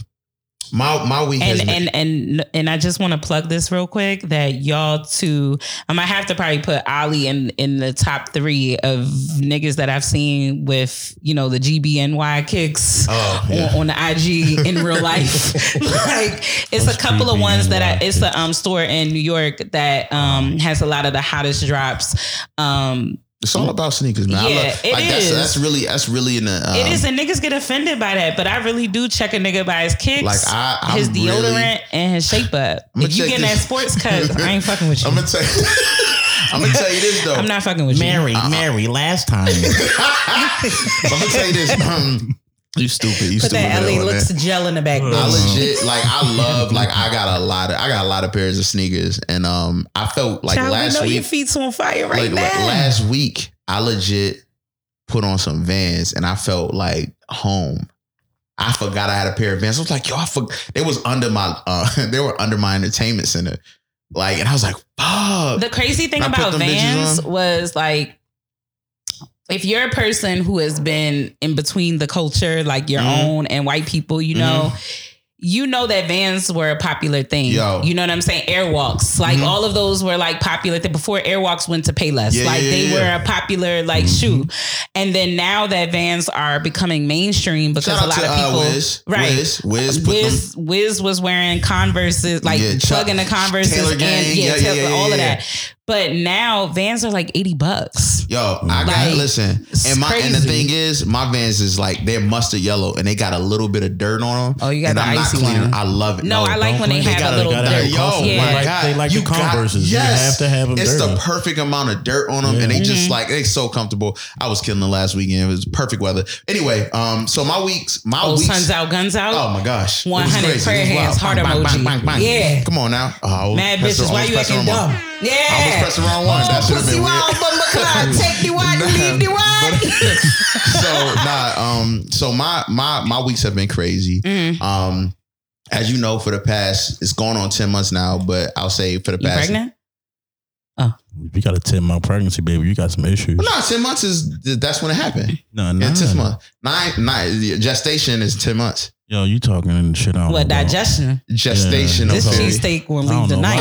My my week and, has been- and and and I just want to plug this real quick that y'all too. I might have to probably put Ali in in the top three of niggas that I've seen with you know the G B N Y kicks oh, yeah. on, on the I G in real life. Like it's Those a couple G B N Y of ones that I, it's a um store in New York that um has a lot of the hottest drops. Um, It's all about sneakers, man. Yeah, I love, it like, is. That's, that's really, that's really in the. Um, it is, and niggas get offended by that, but I really do check a nigga by his kicks, like I, I'm his deodorant, really, and his shape up. If you getting this. that sports cut, I ain't fucking with you. I'm gonna tell you. I'm gonna tell you this though. I'm not fucking with Mary, you. Mary, uh-uh. Mary, last time. I'm gonna tell you this. Um, You stupid. You Put stupid. That L A one, looks man. Gel in the back. I legit like I love like I got a lot of I got a lot of pairs of sneakers and um I felt like Child, last we know week your feet's on fire right like, now. Like, last week I legit put on some Vans and I felt like home. I forgot I had a pair of Vans. I was like yo, I forgot they was under my uh they were under my entertainment center. Like and I was like fuck. The crazy thing about Vans was like. If you're a person who has been in between the culture, like your mm-hmm. own and white people, you know, mm-hmm. you know that Vans were a popular thing. Yo. You know what I'm saying? Airwalks, like mm-hmm. all of those were like popular th- before Airwalks went to Payless. Yeah, like yeah, they yeah. were a popular like mm-hmm. shoe. And then now that Vans are becoming mainstream because Shout a lot to, of people. Uh, Wiz, right. Wiz, Wiz, put Wiz, them- Wiz was wearing Converses, like yeah, plugging the Converses Taylor and yeah, yeah, Taylor, yeah, yeah, all yeah. of that. But now Vans are like eighty bucks. Yo, I like, gotta listen. And my crazy. And the thing is, my Vans is like they're mustard yellow and they got a little bit of dirt on them. Oh, you got and the I'm icy not cleaning. One. I love it. No, no I like when they, they have gotta, a little dirt. Yo, yeah. my like, God, they like you the Converses. Got, yes, you have to have them. It's dirty. The perfect amount of dirt on them, yeah. and they mm-hmm. just like they so comfortable. I was killing the last weekend. It was perfect weather. Anyway, um, so my weeks, my oh, weeks, sun's out, guns out. Oh my gosh, one hundred prayer hands, heart emoji. Yeah, come on now. Mad bitches, why you acting dumb? Yeah. pressed the wrong one. Oh, that should have been wild, weird. But take the wide, leave the wide. So nah, um, so my my my weeks have been crazy. Mm-hmm. Um, as you know, for the past, it's going on ten months now. But I'll say for the you past, pregnant? Oh. If you got a ten month pregnancy, baby, you got some issues. Well, no, ten months is that's when it happened. No, no, ten months, nine, nine. Gestation is ten months. Yo, you talking and shit on what digestion? Gestation. Yeah. This cheesesteak will leave the night.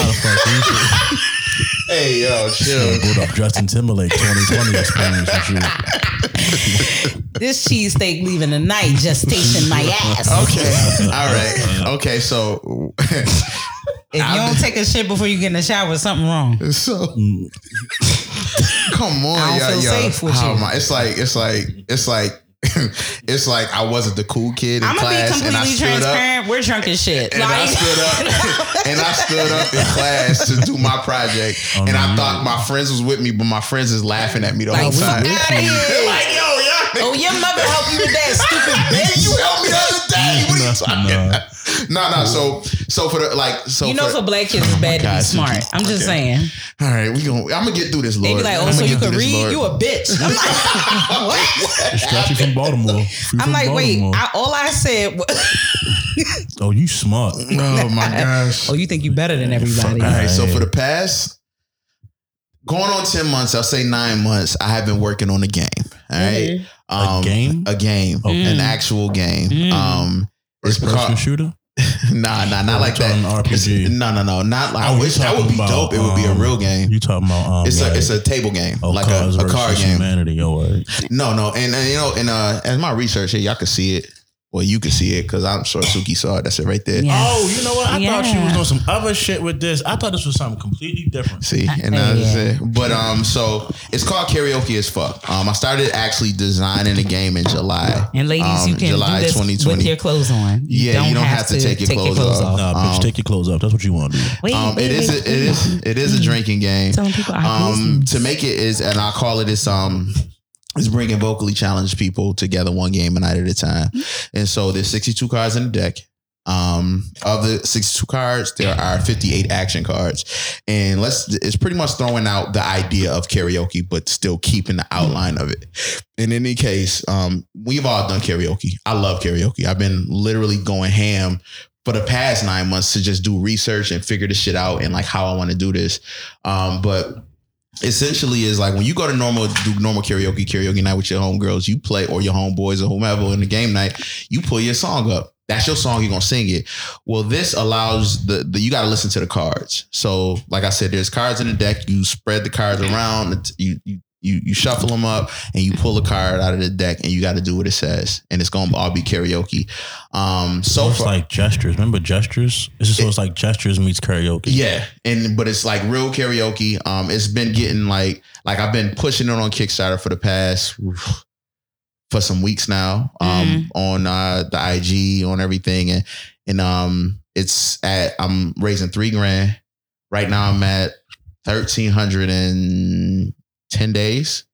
Hey, yo, chill. Pulled up Justin Timberlake twenty twenty experience with you. This cheesesteak leaving the night, gestation my ass. Okay, all right, okay, so. If you don't take a shit before you get in the shower, something wrong. So, come on, I don't y'all, feel y'all. safe with oh, you. My, it's like, it's like, it's like, it's like I wasn't the cool kid in I'm class. I'm gonna be completely transparent. Up, We're drunk as shit. And, like, and I stood up, and I stood up in class to do my project, oh, and no, I thought no. my friends was with me, but my friends is laughing at me the like, whole time. Like, yo, y'all. Oh, your mother helped you with that stupid bitch. You helped me the other day. What are you talking about? No, no. So, so for the like, so you know, for, for black kids, it's oh bad God, to be smart. I'm just okay. saying. All right, we gonna. I'm gonna get through this, Lord. They be like, oh, I'm so you can read? Lord. You a bitch. I'm like, what? It's got you from Baltimore. You're I'm from like, Baltimore. wait. I, all I said. was oh, you smart. Oh my gosh. Oh, you think you better than everybody? All right. So for the past. Going on ten months, I'll say nine months. I have been working on a game. All right, mm-hmm. um, a game, a game, okay. an actual game. Mm. Um, it's a person shooter. Nah, nah, not or like that. R P G. No, no, no, not like. Oh, I wish that would be about, dope. It would um, be a real game. You talking about? Um, it's like, a it's a table game, oh, like a, a card game. Humanity, or no, no, and, and you know, and uh, as my research here, y'all can see it. Well, you can see it because I'm sure Suki saw it. That's it right there. Yes. Oh, you know what? I yeah. thought she was doing some other shit with this. I thought this was something completely different. See, and uh, yeah. that's it. But um, so it's called Karaoke as Fuck. Um, I started actually designing the game in July. And ladies, um, you can July do this twenty twenty with your clothes on. You yeah, don't you don't have, have to, to take your take clothes, your clothes off. off. Nah, bitch, um, take your clothes off. That's what you want to do. Wait, um, wait, it wait, is wait, a, it is it is a drinking game. Some people are um, to make it is, and I call it this um. It's bringing vocally challenged people together one game a night at a time. And so there's sixty-two cards in the deck. Um, of the sixty-two cards, there are fifty-eight action cards. And let's it's pretty much throwing out the idea of karaoke, but still keeping the outline of it. In any case, um, we've all done karaoke. I love karaoke. I've been literally going ham for the past nine months to just do research and figure this shit out and like how I want to do this. Um, but essentially is like when you go to normal do normal karaoke karaoke night with your homegirls, you play or your homeboys or whomever in the game night, you pull your song up. That's your song. You're gonna sing it. Well, this allows the, the you got to listen to the cards. So, like I said, there's cards in the deck. You spread the cards around. You you you, you shuffle them up and you pull a card out of the deck and you got to do what it says. And it's gonna all be karaoke. Um, so it's far, like gestures. Remember gestures? It's just it, so it's like gestures meets karaoke. Yeah, and but it's like real karaoke. Um, it's been getting like like I've been pushing it on Kickstarter for the past for some weeks now. Um, mm-hmm. on uh, the I G on everything and and um, it's at I'm raising three grand right now. I'm at thirteen hundred and ten days,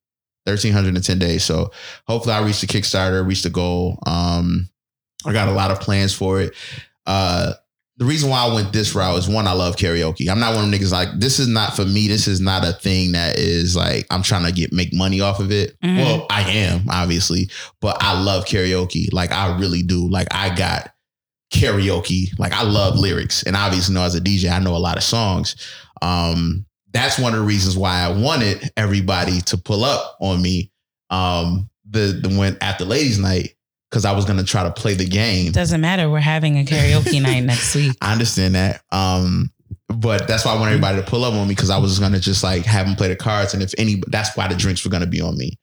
thirteen hundred and ten days. So hopefully I reach the Kickstarter, reach the goal. Um. I got a lot of plans for it. Uh, the reason why I went this route is one, I love karaoke. I'm not one of them niggas like, this is not for me. This is not a thing that is like, I'm trying to get make money off of it. Mm-hmm. Well, I am, obviously, but I love karaoke. Like, I really do. Like, I got karaoke. Like, I love lyrics. And obviously, you know, as a D J, I know a lot of songs. Um, that's one of the reasons why I wanted everybody to pull up on me um, the, the when at the ladies' night. Because I was going to try to play the game. Doesn't matter. We're having a karaoke night next week. I understand that. Um, but that's why I want everybody to pull up on me because I was going to just like have them play the cards. And if any, that's why the drinks were going to be on me.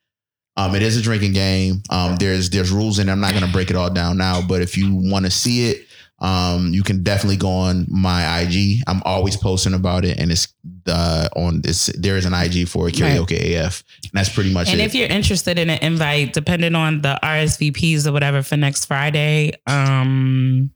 Um, it is a drinking game. Um, there's there's rules in it. I'm not going to break it all down now. But if you want to see it, um, you can definitely go on my I G. I'm always posting about it, and it's uh, on this. There is an I G for Karaoke right. A F, and that's pretty much and it. And if you're interested in an invite, depending on the R S V Ps or whatever for next Friday, um,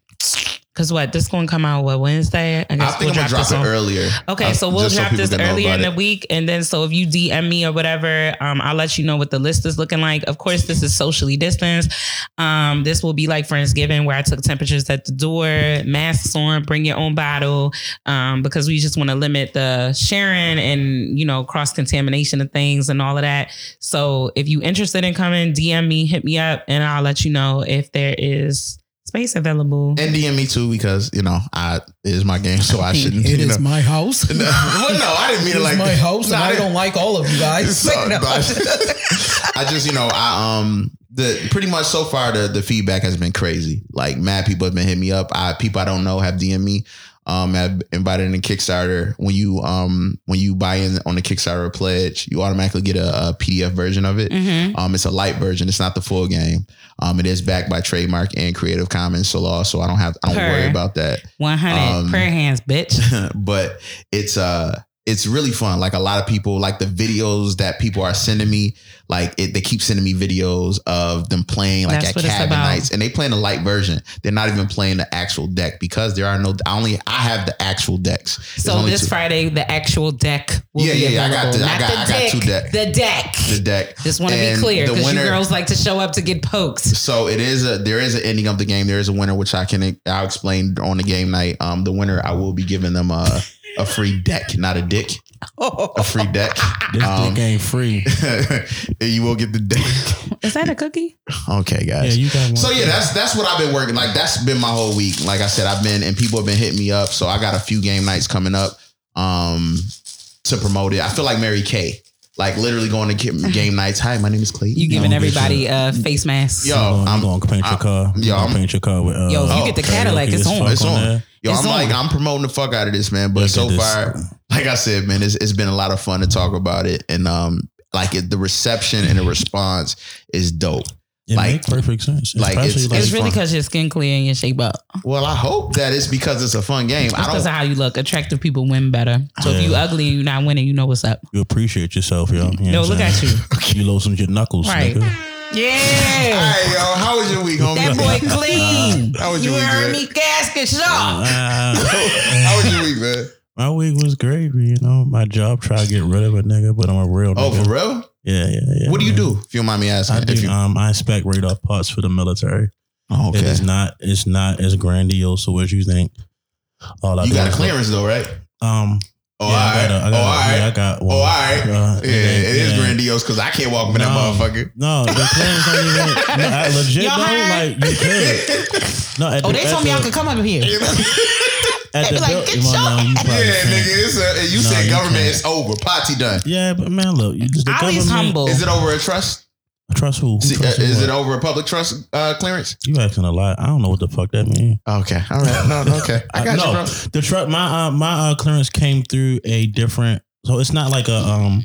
Because what, this going to come out, what, Wednesday? And I think we'll I'm going to drop, drop it earlier. Okay, I, so we'll drop so this earlier in the it. week. And then so if you D M me or whatever, um, I'll let you know what the list is looking like. Of course, this is socially distanced. Um, this will be like Friendsgiving, where I took temperatures at the door, masks on, bring your own bottle, um, because we just want to limit the sharing and, you know, cross-contamination of things and all of that. So if you interested in coming, D M me, hit me up, and I'll let you know if there is space available. And D M me too, because, you know, I it is my game, so I shouldn't. It is know. my house. No, well, no, I didn't mean it, it like my that. house, no, and I, I don't like all of you guys. So, no. I, just, I just, you know, I um, the pretty much so far the the feedback has been crazy. Like, mad people have been hitting me up. I people I don't know have D M'd me. Um, have invited in a Kickstarter. When you um when you buy in on the Kickstarter pledge, you automatically get a, a P D F version of it. Mm-hmm. Um, it's a light version. It's not the full game. Um, it is backed by trademark and Creative Commons law, so I don't have I don't prayer. worry about that. One hundred um, prayer hands, bitch. But it's uh it's really fun. Like, a lot of people, like the videos that people are sending me, like it, they keep sending me videos of them playing like That's at cabin nights, and they playing the light version. They're not even playing the actual deck, because there are no, I only, I have the actual decks. So this two. Friday, the actual deck will yeah, be yeah, yeah, available. Yeah, I got, the, I got, the I got dick, two decks. The deck. The deck. Just want to be clear, because you girls like to show up to get poked. So it is a, there is an ending of the game. There is a winner, which I can, I'll explain on the game night. Um, The winner, I will be giving them a, A free deck, not a dick. A free deck. This um, dick ain't free. You will get the deck. Is that a cookie? Okay, guys. Yeah, you got one. So yeah, that's that's what I've been working. Like, that's been my whole week. Like I said, I've been and people have been hitting me up. So I got a few game nights coming up um, to promote it. I feel like Mary Kay. Like, literally going to game nights. Hi, my name is Clayton. You giving everybody a face mask. Yo, I'm, I'm going to paint your car. Yo, I'm, I'm going to paint your car with. Uh, yo, if you oh, get the Cadillac, it's on. It's on. on. Yo, it's I'm on. like, I'm promoting the fuck out of this, man. But Look so far, like I said, man, it's it's been a lot of fun to talk about it, and um, like it, the reception and the response is dope. It like, makes perfect sense. It's, like, it's, like, it's really because your skin clear and your shape up. Well, I hope that it's because it's a fun game. It's I because don't, of how you look. Attractive people win better. So yeah. if you ugly and you're not winning, you know what's up. You appreciate yourself, yo. You no, look at you. You losened your knuckles, right? Nigga. Yeah. All right, yo. How was your week, homie? That boy clean. Uh, how was your you week? You heard me gasket shop. Uh, how was your week, man? My week was great, you know. My job tried to get rid of a nigga, but I'm a real nigga. Oh, for real? Yeah, yeah, yeah. What do you man. do? If you don't mind me asking. I do, if you- um, I inspect radar parts for the military. Oh, okay. It is not, it's not as grandiose as you think. All I you got a clearance, though, right? Um... Oh, yeah, all right. I got, I got, oh, all right. Yeah, I got one. Oh, all right. Uh, yeah, yeah, it is yeah. grandiose because I can't walk up in no, that motherfucker. No, the clearance ain't even. No, I legit, Y'all though, like, you could. No, at oh, the, they told me the, I could come up here. You know? At the, like, get well, no, you yeah, can't. nigga. It's a, you no, said you government can't. is over. Party done. Yeah, but man, look. You just, the Ollie's humble. Is it over a trust? Trust who? See, trust uh, is it over a public trust uh, clearance? You asking a lot. I don't know what the fuck that means. Okay, all right, no, no okay, I got I, you. No, the tr- my uh, my uh, clearance came through a different. So it's not like a um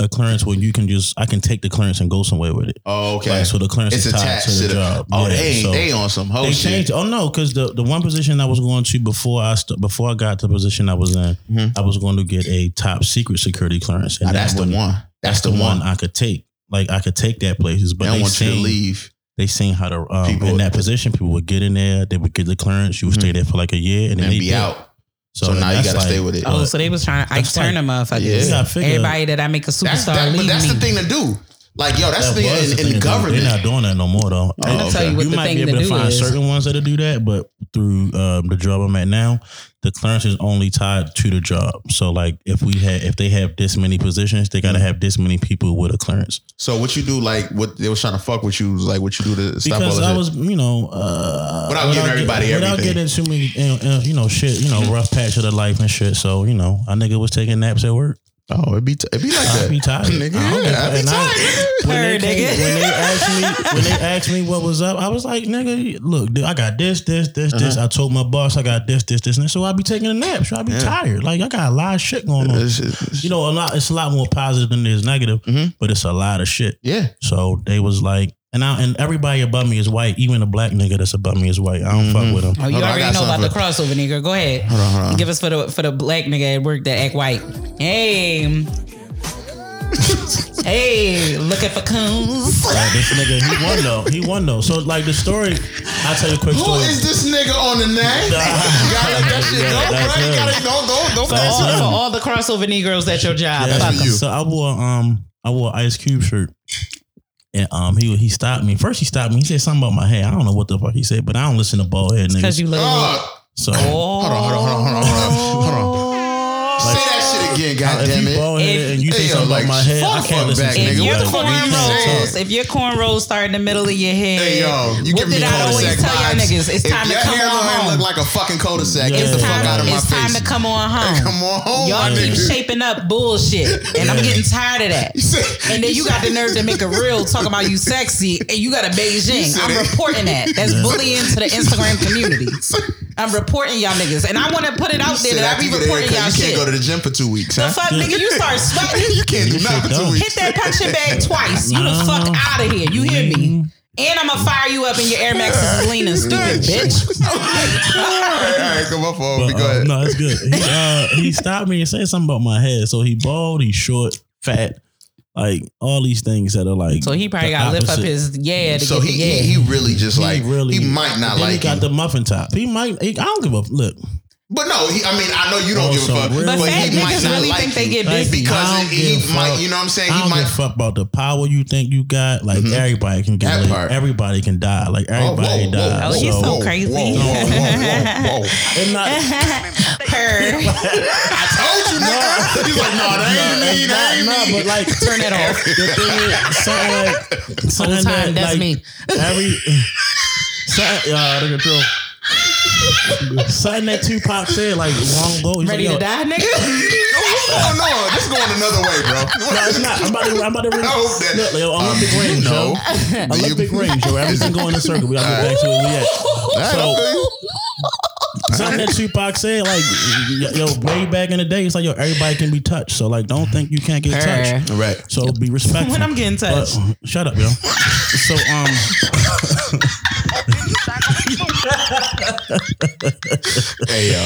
a clearance where you can just I can take the clearance and go somewhere with it. Oh, okay. Like, so the clearance it's is tied attached to the, to the job. Oh, yeah, they so they on some whole they shit. Changed, oh no, because the, the one position I was going to before I st- before I got to the position I was in, mm-hmm. I was going to get a top secret security clearance. And now, that's, that's the one. That's the one. one I could take. Like, I could take that places, but they, they want seen, you to leave. They seen how to um, people in that position. People would get in there. They would get the clearance. You would stay there for like a year, and then and they'd be did. out. So, so now you gotta, like, stay with it. Oh, so they was trying to Ike Turner, like, motherfuckers. Yeah, everybody that I make a superstar that, leave me. But that's the thing to do. Like, yo, that's that the thing in, the in thing government. They're not doing that no more, though. I'm gonna tell you what the thing to do is. You might be able to find certain ones that'll do that, but through um, the job I'm at now, the clearance is only tied to the job. So, like, if we had, if they have this many positions, they gotta have this many people with a clearance. So, what you do, like, what they was trying to fuck with you, was like, what you do to stop all this? Because I was, you know, uh, without, without giving everybody get, everything, without getting too many, you know, you know shit, you know, rough patch of the life and shit. So, you know, a nigga was taking naps at work. Oh, it'd be, t- it be like I'd that. Be tired. Nigga, yeah, I'd be tired. When they asked me, when they asked me what was up, I was like, nigga, look, dude, I got this, this, this, uh-huh. this. I told my boss I got this, this, this, and so I'd be taking a nap. So I'd be yeah. tired. Like, I got a lot of shit going on. It's, it's, you know, a lot. It's a lot more positive than it is negative, mm-hmm. but it's a lot of shit. Yeah. So they was like, and I, and everybody above me is white. Even the black nigga that's above me is white. I don't mm-hmm. fuck with him. Oh, you hold already on, know about the crossover, nigga. Go ahead. Hold on, hold on. Give us for the for the black nigga at work that act white. Hey. Hey, looking for coons. Like, this nigga, he won though. He won though. So like the story, I'll tell you a quick Who story. Who is this nigga on the neck? Nah. Gotta let that shit yeah, go, right? You gotta don't don't don't. So for, all, for all the crossover Negroes at your job. Yeah, that's for you. So I wore um I wore an Ice Cube shirt. And um, he he stopped me. First he stopped me. He said something about my hair. I don't know what the fuck he said, but I don't listen to bald head niggas. Because you literally. Uh, so. Oh. Hold on, hold on, hold on, hold on, hold on. Like, say that shit again, goddammit. If you bald head and you say something like, about my head, I can't listen back, to if your cornrows, if your cornrows start in the middle of your head, hey, yo, you what did I always tell y'all niggas? It's time to come on home. Look like a fucking cul-de-sac. Get the fuck out of my face. It's time to come on home. Come on home. Y'all keep shaping up bullshit, and I'm getting tired of that. And then you got the nerve to make a reel talking about you sexy, and you got a Beijing. I'm reporting that. That's bullying to the Instagram community. I'm reporting y'all niggas, and I want to put it out there that I be reporting y'all shit. Go to the gym for two weeks. The huh? fuck, nigga, you start sweating. You can't do nothing for two weeks. Hit that punching bag twice. You the fuck out of here. You hear me? And I'm gonna fire you up in your Air Maxes leaning stupid, bitch. All right, all right, come on, phone. Go ahead. Uh, no, it's good. He, uh, he stopped me and said something about my head. So he bald, he's short, fat. Like all these things that are like. So he probably got to lift up his yeah. To so get he, the yeah. he he really just he like really, he might not like. He got the muffin top. He might. He, I don't give a look. But no, he, I mean, I know you don't oh, give so a fuck. Really? But he might not really like think they get busy. Because he might, you know what I'm saying? I don't he might give a fuck about the power you think you got. Like, mm-hmm. everybody can get like, everybody can die. Like, everybody oh, whoa, dies. Oh, so, he's so crazy. Whoa, whoa, whoa, whoa, whoa. Not, I told you, nigga. He's like, no, that ain't me, that ain't me. But like, turn that off. The thing is, something like, something time, that, that's like, me. Every, something, uh, the control. Something that Tupac said like long ago. He's ready like, to die, nigga? Oh no, this is going another way, bro. No, it's not. I'm about to, I'm about to ring. I hope that. Look, like, Olympic um, range, no. yo. Olympic range, yo. Everything going in a circle. We gotta go back to where we at. So, something that Tupac said, like, yo, way back in the day, it's like, yo, everybody can be touched. So, like, don't think you can't get touched. Right. So, be respectful. When I'm getting touched. But, shut up, yo. So, um. Hey, yo.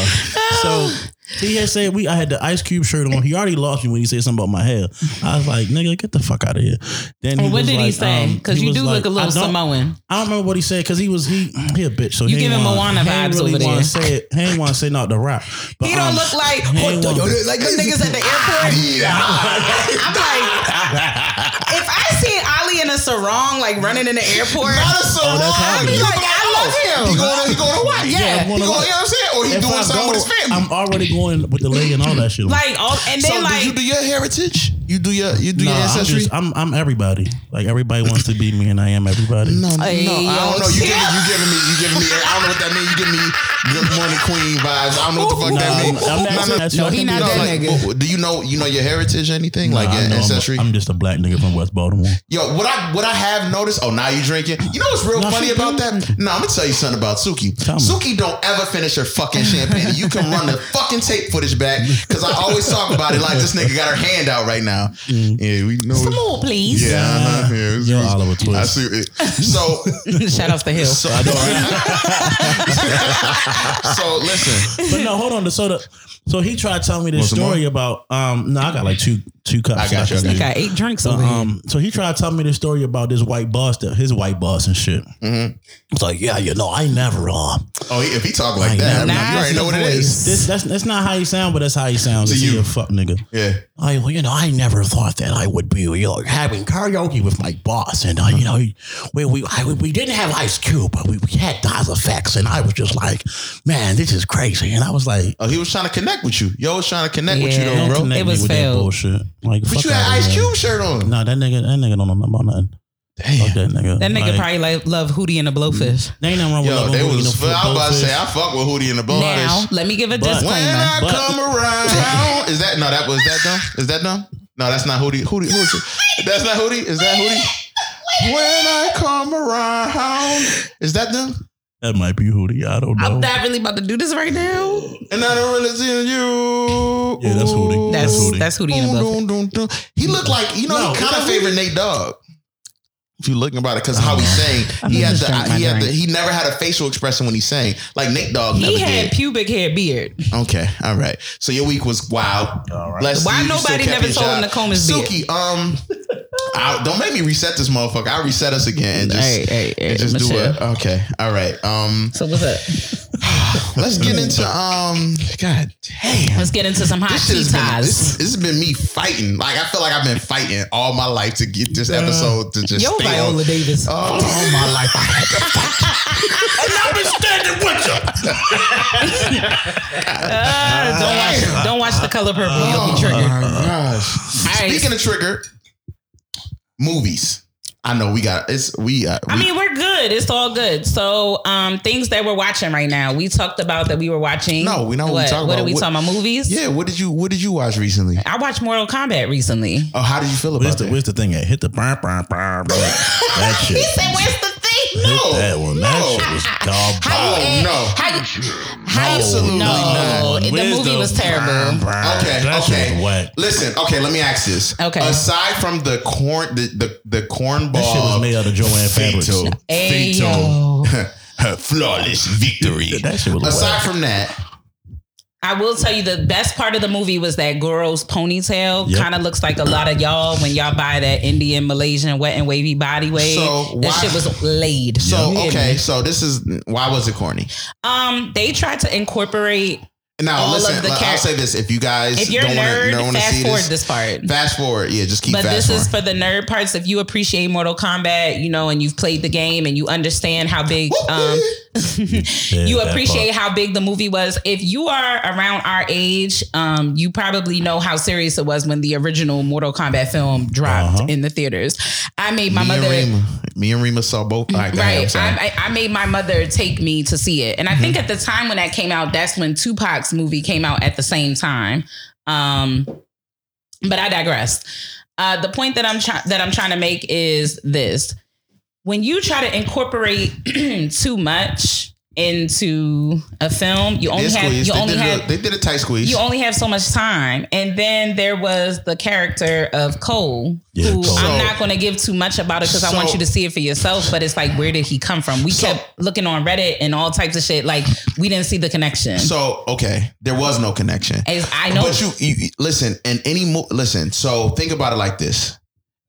So, he had said, we, I had the Ice Cube shirt on. He already lost me when he said something about my hair. I was like, nigga, get the fuck out of here. Then he what was did like, he say? Because um, you do like, look a little I Samoan. I don't remember what he said because he was, he, he a bitch. So you give him Moana vibes really over there. Say it. He ain't want to say not the rap. But, he don't um, look like, oh, yo, yo, like the niggas at the airport. I'm like, if I see Ali in a sarong, like running in the airport, not a sarong. Oh, I'd be like, I love him. He going to, he going to watch. Yeah. He going, you know what I'm saying? Or he doing something with his family. I'm already going with the leg and all that shit. Like, all, and then so like, do you do your heritage? You do your, you do nah, your ancestry. I'm, just, I'm, I'm everybody. Like everybody wants to be me, and I am everybody. No, no, hey, no I don't know. You giving, you giving me, you giving me. I don't know what that means. You giving me good morning queen vibes. I don't know what the fuck nah, that means. I'm, I'm not, no, no, no, he not that like, nigga. Oh, do you know, you know your heritage? Or anything nah, like your no, ancestry? I'm, I'm just a black nigga from West Baltimore. Yo, what I, what I have noticed. Oh, now you drinking. You know what's real no, funny about that? No, I'm gonna tell you something about Suki. Suki don't ever finish her fucking champagne. You can run the fucking tape footage back because I always talk about it. Like this nigga got her hand out right now. Mm. Yeah, we know. Some more, please. Yeah, uh, yeah. You're Oliver Twist. I see it. So shout out to Hill. So, I know, right? So listen, but no, hold on. The soda. So he tried telling me this story more? about. Um, no, I got like two two cups. I got, you, I got, I got eight drinks. So, um, so he tried telling me this story about this white boss, that his white boss and shit. Mm-hmm. It's like, yeah, you know, I never. Uh, oh, if he talk like I that, never, I mean, you already know what voice. It is. This, that's that's not how he sound, but that's how he sounds. To you, a fuck nigga. Yeah. I, well, you know, I never thought that I would be, you know, having karaoke with my boss, and uh, you know, we we I, we didn't have Ice Cube, but we, we had Dos Effects, and I was just like, man, this is crazy. And I was like, oh, he was trying to connect with you. Yo was trying to connect yeah, with you, though, bro. It was failed. That bullshit. Like, but you had Ice Cube shirt on. No, that nigga, that nigga don't know about nothing. Damn. That nigga, that nigga like, probably like love Hootie and the Blowfish. They ain't nothing wrong with yo, they was, the I was about to say I fuck with Hootie and the Blowfish. Now let me give a disclaimer. When I but, come around, is that no? That was that dumb? Is that dumb? No, that's not Hootie. Hootie, who is it? That's not Hootie. Is that Hootie? When I come around, is that dumb? That might be Hootie. I don't know. I'm not really about to do this right now. And I don't really see you. Yeah, that's Hootie. That's Hootie. That's Hootie and the Blowfish. He looked like you know no, he kind of favored Nate Dogg. If you looking about it, because oh, how he sang, he had the he had the, he never had a facial expression when he sang. Like Nate Dogg, he never had did. Pubic hair beard. Okay, all right. So your week was wild. All right. Bless Why you, nobody you never told job. him to comb his beard? Suki, um, I, don't make me reset this motherfucker. I'll reset us again and just, hey, hey, hey, and just do it. Okay. All right. Um, so what's up? Let's get into, um, God damn. Let's get into some hot tea ties. This, this has been me fighting. Like, I feel like I've been fighting all my life to get this episode to just Yo, Viola on. Davis. Oh, all my life. I had to fight. And I've been standing with you. uh, don't watch, don't watch The Color Purple. You'll be triggered. Oh, my gosh. All right. Speaking of trigger, movies. I know we got it's we, uh, we. I mean, we're good. It's all good. So, um, things that we're watching right now. We talked about that we were watching. No, we know what, what we talking what about. Are we what, talking about? Movies. Yeah. What did you What did you watch recently? I watched Mortal Kombat recently. Oh, how did you feel about where's the, that? Where's the thing? That hit the brr, brr, brr, brr. That shit. He said, "Where's the thing?" No, hit that one. No. That shit was dog. How you, no. How you? How absolutely no. Not. The where's movie the was terrible. Brr, brr. Okay. That okay. Wet. Listen. Okay. Let me ask this. Okay. Aside from the corn, the the, the corn. That shit was made out of Joanne Fabrics. Fatal. Flawless victory. That shit was aside from that, I will tell you the best part of the movie was that girl's ponytail. Yep. Kind of looks like a lot of y'all when y'all buy that Indian, Malaysian, wet and wavy body wave. So that shit was laid. So, yeah. Okay. So this is, why was it corny? Um, They tried to incorporate now all listen, look, car- I'll say this. If you guys if you're don't want to see forward this, this part. Fast forward. Yeah, just keep but fast forward. But this is for the nerd parts. If you appreciate Mortal Kombat, you know, and you've played the game and you understand how big um, you appreciate how big the movie was. If you are around our age, um, you probably know how serious it was when the original Mortal Kombat film dropped uh-huh. in the theaters. I made my me mother... And Rima, me and Rima saw both. Right, right. I, I, I made my mother take me to see it. And I mm-hmm. think at the time when that came out, that's when Tupac's movie came out at the same time, um, but I digress. Uh, the point that I'm try- that I'm trying to make is this: when you try to incorporate too much into a film, you only have you they only have a, they did a tight squeeze. You only have so much time, and then there was the character of Cole, yeah, who Cole. I'm so, not going to give too much about it because so, I want you to see it for yourself. But it's like, where did he come from? We so, kept looking on Reddit and all types of shit. Like, we didn't see the connection. So okay, there was no connection. As I know, but you, you listen and any mo- listen. So think about it like this: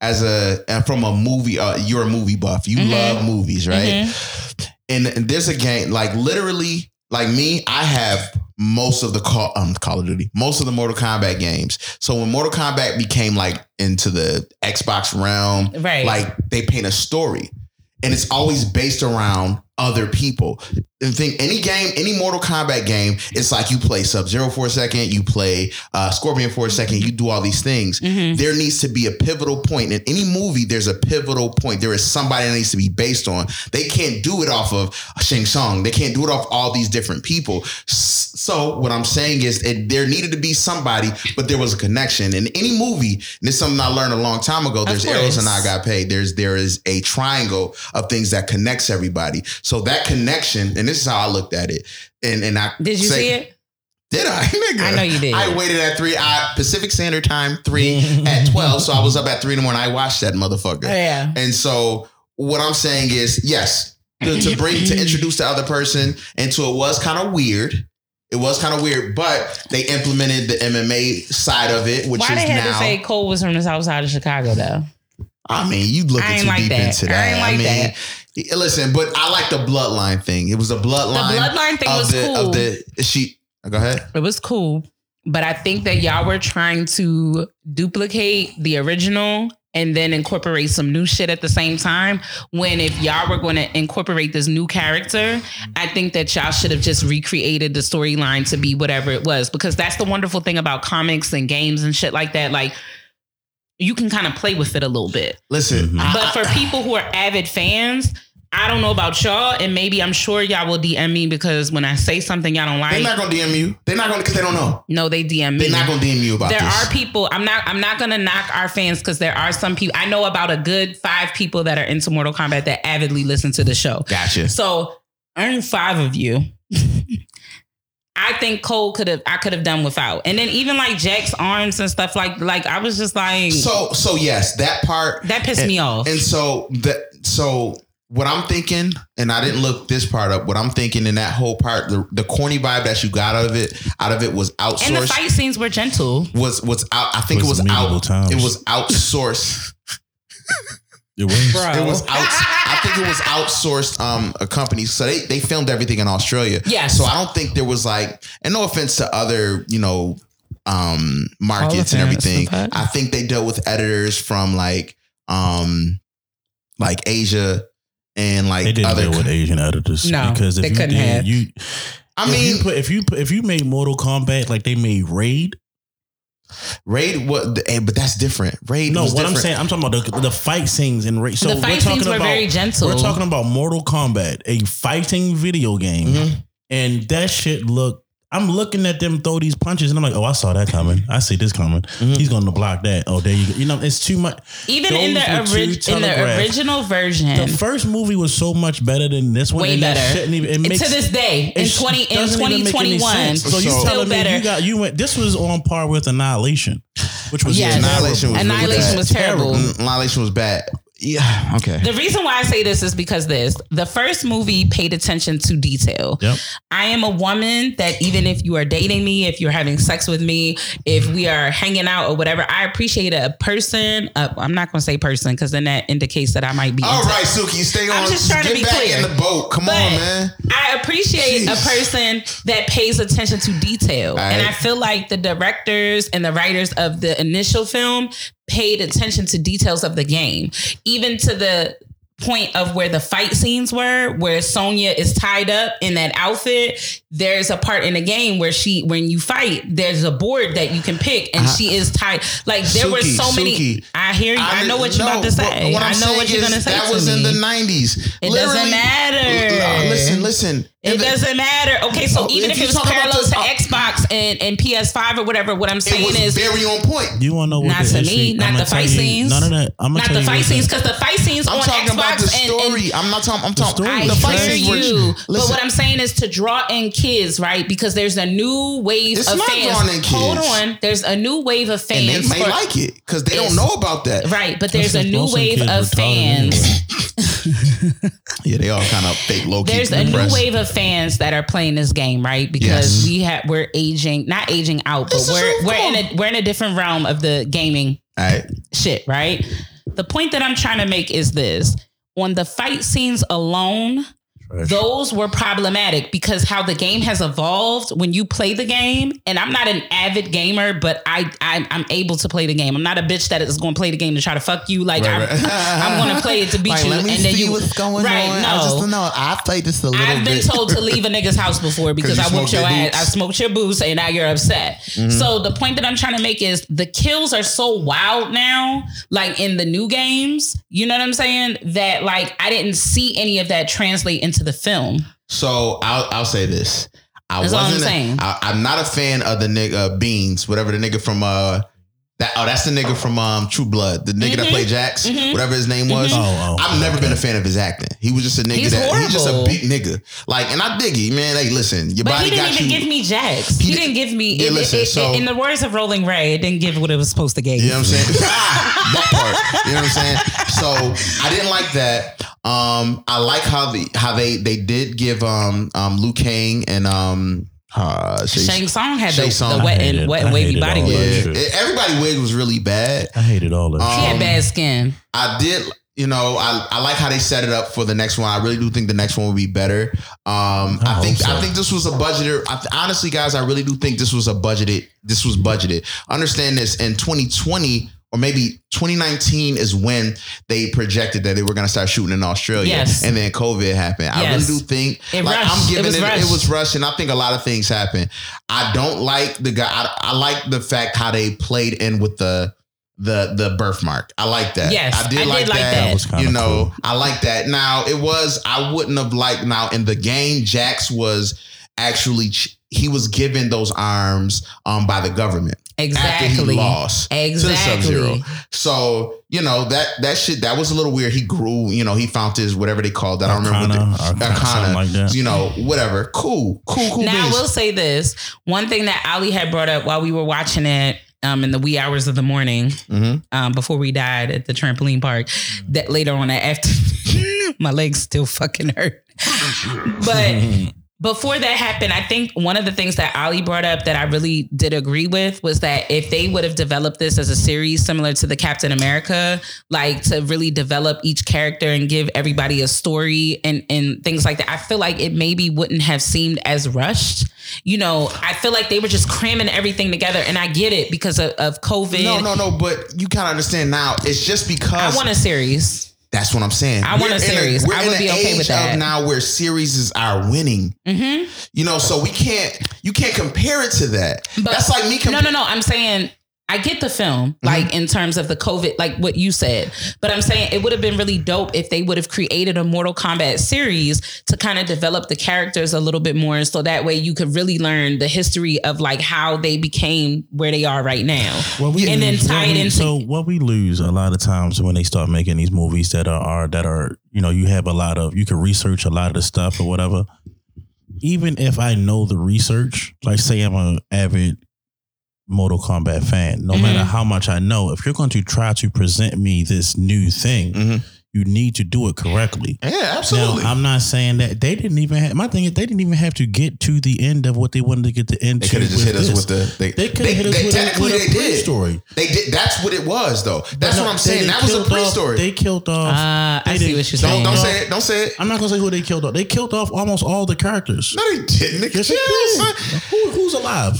as a and from a movie, uh, you're a movie buff. You mm-hmm. love movies, right? Mm-hmm. And there's a game, like literally, like me, I have most of the Call, um, Call of Duty, most of the Mortal Kombat games. So when Mortal Kombat became like into the Xbox realm, right. like they paint a story and it's always based around other people. And think any game, any Mortal Kombat game, it's like you play Sub-Zero for a second, you play uh, Scorpion for a second, you do all these things. Mm-hmm. There needs to be a pivotal point. In any movie, there's a pivotal point. There is somebody that needs to be based on. They can't do it off of Shang Tsung. They can't do it off all these different people. So what I'm saying is it, there needed to be somebody, but there was a connection. In any movie, and it's something I learned a long time ago, there's Eros and I Got Paid. There's, there is a triangle of things that connects everybody. So that connection, and this is how I looked at it. And and I did you say, see it? Did I? Nigga. I know you did. I waited at three I, Pacific Standard Time three at twelve, so I was up at three in the morning. I watched that motherfucker. Oh, yeah. And so what I'm saying is, yes, to, to bring to introduce the other person, and so it was kind of weird. It was kind of weird, but they implemented the M M A side of it, which Why is now. Why they had to say Cole was from the south side of Chicago though? I mean, you looking too like deep that. into that. I ain't like I mean, that. Listen, but I like the bloodline thing. It was a bloodline. The bloodline thing was the, cool. Of the, she, go ahead. It was cool, but I think that y'all were trying to duplicate the original and then incorporate some new shit at the same time. When if y'all were going to incorporate this new character, I think that y'all should have just recreated the storyline to be whatever it was, because that's the wonderful thing about comics and games and shit like that. Like, you can kind of play with it a little bit. Listen. Mm-hmm. But for people who are avid fans, I don't know about y'all, and maybe I'm sure y'all will D M me, because when I say something y'all don't like, they're not gonna D M you. They're not gonna, because they don't know. No, they D M me. They're not gonna D M you about this. There are people. I'm not. I'm not gonna knock our fans, because there are some people. I know about a good five people that are into Mortal Kombat that avidly listen to the show. Gotcha. So, earn five of you. I think Cole could have, I could have done without. And then even like Jack's arms and stuff like, like I was just like, so, so yes, that part that pissed and, me off. And so that, so what I'm thinking, and I didn't look this part up, what I'm thinking in that whole part, the, the corny vibe that you got out of it, out of it was outsourced. And the fight scenes were gentle. Was, was out, I think it was, it was out, times. It was outsourced. It was. Bro. It was out. I think it was outsourced. Um, a company. So they they filmed everything in Australia. Yeah. So I don't think there was like, and no offense to other, you know, um, markets and everything. I think they dealt with editors from like, um, like Asia and like they didn't other deal with Asian editors. No, because if they you couldn't did, have. You, I if mean, you put, if you put, if you made Mortal Kombat like they made Raid. Raid, what? But that's different. Raid. No, what different. I'm saying, I'm talking about the, the fight scenes in Raid. So the fight we're talking scenes were about very gentle. We're talking about Mortal Kombat, a fighting video game, mm-hmm. and that shit look. I'm looking at them throw these punches, and I'm like, oh, I saw that coming. I see this coming. Mm-hmm. He's going to block that. Oh, there you go. You know, it's too much. Even in the, orig- in the original version, the first movie was so much better than this one. Way and better. That shouldn't even, it makes, to this day, in twenty in twenty twenty-one, so, so you telling me you got you went? This was on par with Annihilation, which was yes. Annihilation. Was Annihilation really was terrible. terrible. Annihilation was bad. Yeah. Okay. The reason why I say this is because this, the first movie paid attention to detail. Yep. I am a woman that even if you are dating me, if you're having sex with me, if we are hanging out or whatever, I appreciate a person. Uh, I'm not going to say person because then that indicates that I might be. All right, Suki, stay on. I'm just trying to be clear. Get back in the boat. Come on, man. I appreciate Jeez. a person that pays attention to detail. Right. And I feel like the directors and the writers of the initial film paid attention to details of the game, even to the point of where the fight scenes were, where Sonya is tied up in that outfit. There's a part in the game where she, when you fight, there's a board that you can pick and I, she is tied. Like there Suki, were so Suki, many. I hear you. I, I know what you're no, about to say. I know what you're going to say. That was in the nineties. It Literally, doesn't matter. No, listen, listen. It the, doesn't matter. Okay, so oh, even if, if it was parallel to uh, Xbox and, and P S five or whatever, what I'm saying is very on point. You want to know what not to me, not the fight scenes, none of that. I'm not the fight scenes because the fight scenes on Xbox and I'm not talking. I'm talking. I hear you, but what I'm saying is to draw in kids, right? Because there's a new wave of fans. Hold on, there's a new wave of fans. And they may like it because they don't know about that, right? But there's a new wave of fans. Yeah, they all kind of fake low key. There's a new wave of fans that are playing this game, right? Because yes. we have we're aging, not aging out, but we're we're in a we're in a different realm of the gaming right. shit, right? The point that I'm trying to make is this: on the fight scenes alone, Trash. those were problematic because how the game has evolved when you play the game. And I'm not an avid gamer, but I, I I'm able to play the game. I'm not a bitch that is going to play the game to try to fuck you. Like right, I'm, right. I'm going to play it to beat right, you. Let me and then see you what's going right, on. No, I just know I played this a little. I've been bit. told to leave a nigga's house before because I whooped your ass. I smoked your boots, and now you're upset. Mm-hmm. So the point that I'm trying to make is the kills are so wild now, like in the new games. You know what I'm saying? That like I didn't see any of that translate into the film. So I'll I'll say this. I that's wasn't. All I'm, saying. A, I, I'm not a fan of the nigga uh, Beans, whatever the nigga from. Uh, that oh, that's the nigga from um, True Blood, the nigga mm-hmm. that played Jax, mm-hmm. whatever his name was. Mm-hmm. Oh, oh, I've never okay. been a fan of his acting. He was just a nigga. He's that horrible. He's just a big nigga. Like, and I dig it, man. Like, listen, your but body got you. He didn't even you. give me Jax. He, he didn't give me. Yeah, it, listen, it, it, so, in the words of Rolling Ray, it didn't give what it was supposed to give. You know what I'm saying? That part. You know what I'm saying? So I didn't like that. Um, I like how the how they they did give um um Liu Kang and um uh, Shang Tsung had Shang the, Song. the wet hated, and wet wavy body. Yeah. Everybody wig was really bad. I hated all of it. Um, he had bad skin. I did, you know. I I like how they set it up for the next one. I really do think the next one will be better. Um, I, I think so. I think this was a budgeted. I th- honestly, guys, I really do think this was a budgeted. This was budgeted. Understand this in twenty twenty. Or maybe twenty nineteen is when they projected that they were going to start shooting in Australia. Yes. And then COVID happened. I yes. really do think it like rushed. I'm giving it was, it, rushed. it was rushed. And I think a lot of things happened. I don't like the guy. I, I like the fact how they played in with the the the birthmark. I like that. Yes, I did, I like, did that. like that. that was kinda you know, cool. I like that. Now it was I wouldn't have liked now in the game. Jax was actually he was given those arms um, by the government. Exactly. After he lost exactly. to Sub-Zero. So, you know, that that shit, that was a little weird. He grew, you know, he found his, whatever they called that. Arcana, I don't remember what they, Arcana, Arcana like that. You know, whatever. Cool, cool, cool. Now, I will say this. One thing that Ali had brought up while we were watching it um, in the wee hours of the morning, mm-hmm. um, before we died at the trampoline park, that later on that afternoon, my legs still fucking hurt. But before that happened, I think one of the things that Ali brought up that I really did agree with was that if they would have developed this as a series similar to the Captain America, like to really develop each character and give everybody a story and, and things like that, I feel like it maybe wouldn't have seemed as rushed. You know, I feel like they were just cramming everything together, and I get it because of, of COVID. No, no, no. But you kind of understand now. It's just because I want a series. That's what I'm saying. I want a series. I would be okay with that. Now where series are winning, mm-hmm. you know, so we can't, you can't compare it to that. But that's like me. Compa- no, no, no. I'm saying I get the film, mm-hmm. like in terms of the COVID, like what you said, but I'm saying it would have been really dope if they would have created a Mortal Kombat series to kind of develop the characters a little bit more. So that way you could really learn the history of like how they became where they are right now. Well, we and lose, then tie well, it into. So what we lose a lot of times when they start making these movies that are, are, that are, you know, you have a lot of, you can research a lot of the stuff or whatever. Even if I know the research, like say I'm an avid Mortal Kombat fan, no mm-hmm. matter how much I know, if you're going to try to present me this new thing, mm-hmm. you need to do it correctly. Yeah, absolutely. Now, I'm not saying that they didn't even have, my thing is they didn't even have to get to the end of what they wanted to get to end. They could have just hit us with the, they, they could have hit us with a, with a pre-story. They did. That's what it was though. That's no, what I'm saying. They, they that was a pre-story. Off, they killed off. Uh, they I see what you're saying. Don't, don't say it. Don't say it. I'm not going to say who they killed off. They killed off almost all the characters. No, they didn't. They yes, they Who, who's alive?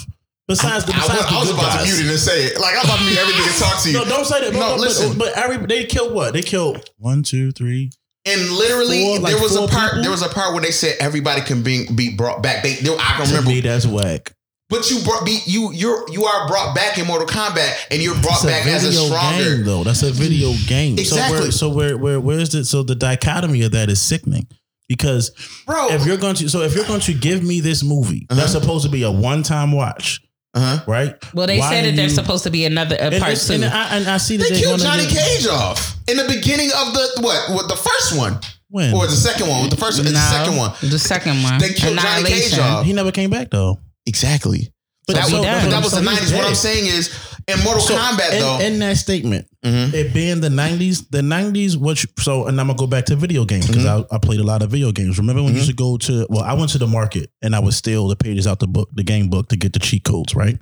Besides, I, the, besides I, I was, the good I was about guys. to mute it and say it. Like, I'm about to mute everything and talk to you. No, don't say that. No, no, no listen. But, but every, they killed what? They killed one, two, three. And literally, four, like there was a part. People? There was a part where they said everybody can be, be brought back. They, they, I can to remember. Me, that's whack. But you brought be you you you are brought back in Mortal Kombat, and you're brought back as a stronger game, though. That's a video game. Exactly. So where, so where where where is it? So the dichotomy of that is sickening. Because Bro. if you're going to so if you're going to give me this movie uh-huh. that's supposed to be a one time watch. Uh-huh. Right. Well, they Why said that there's supposed to be another uh, and part two. And I, and I see that they, they killed Johnny Cage off in the beginning of the what? What the first one? When or the second one? The first one? No, the second one? The second one. They killed Johnny Cage off. He never came back though. Exactly. But so that, so, was, so, that was so the nineties. What I'm saying is, in Mortal so Kombat in, though, in that statement, mm-hmm. it being the nineties, the nineties. Which so, and I'm gonna go back to video games because mm-hmm. I, I played a lot of video games. Remember when mm-hmm. you used to go to? Well, I went to the market and I would steal the pages out the book, the game book, to get the cheat codes. Right.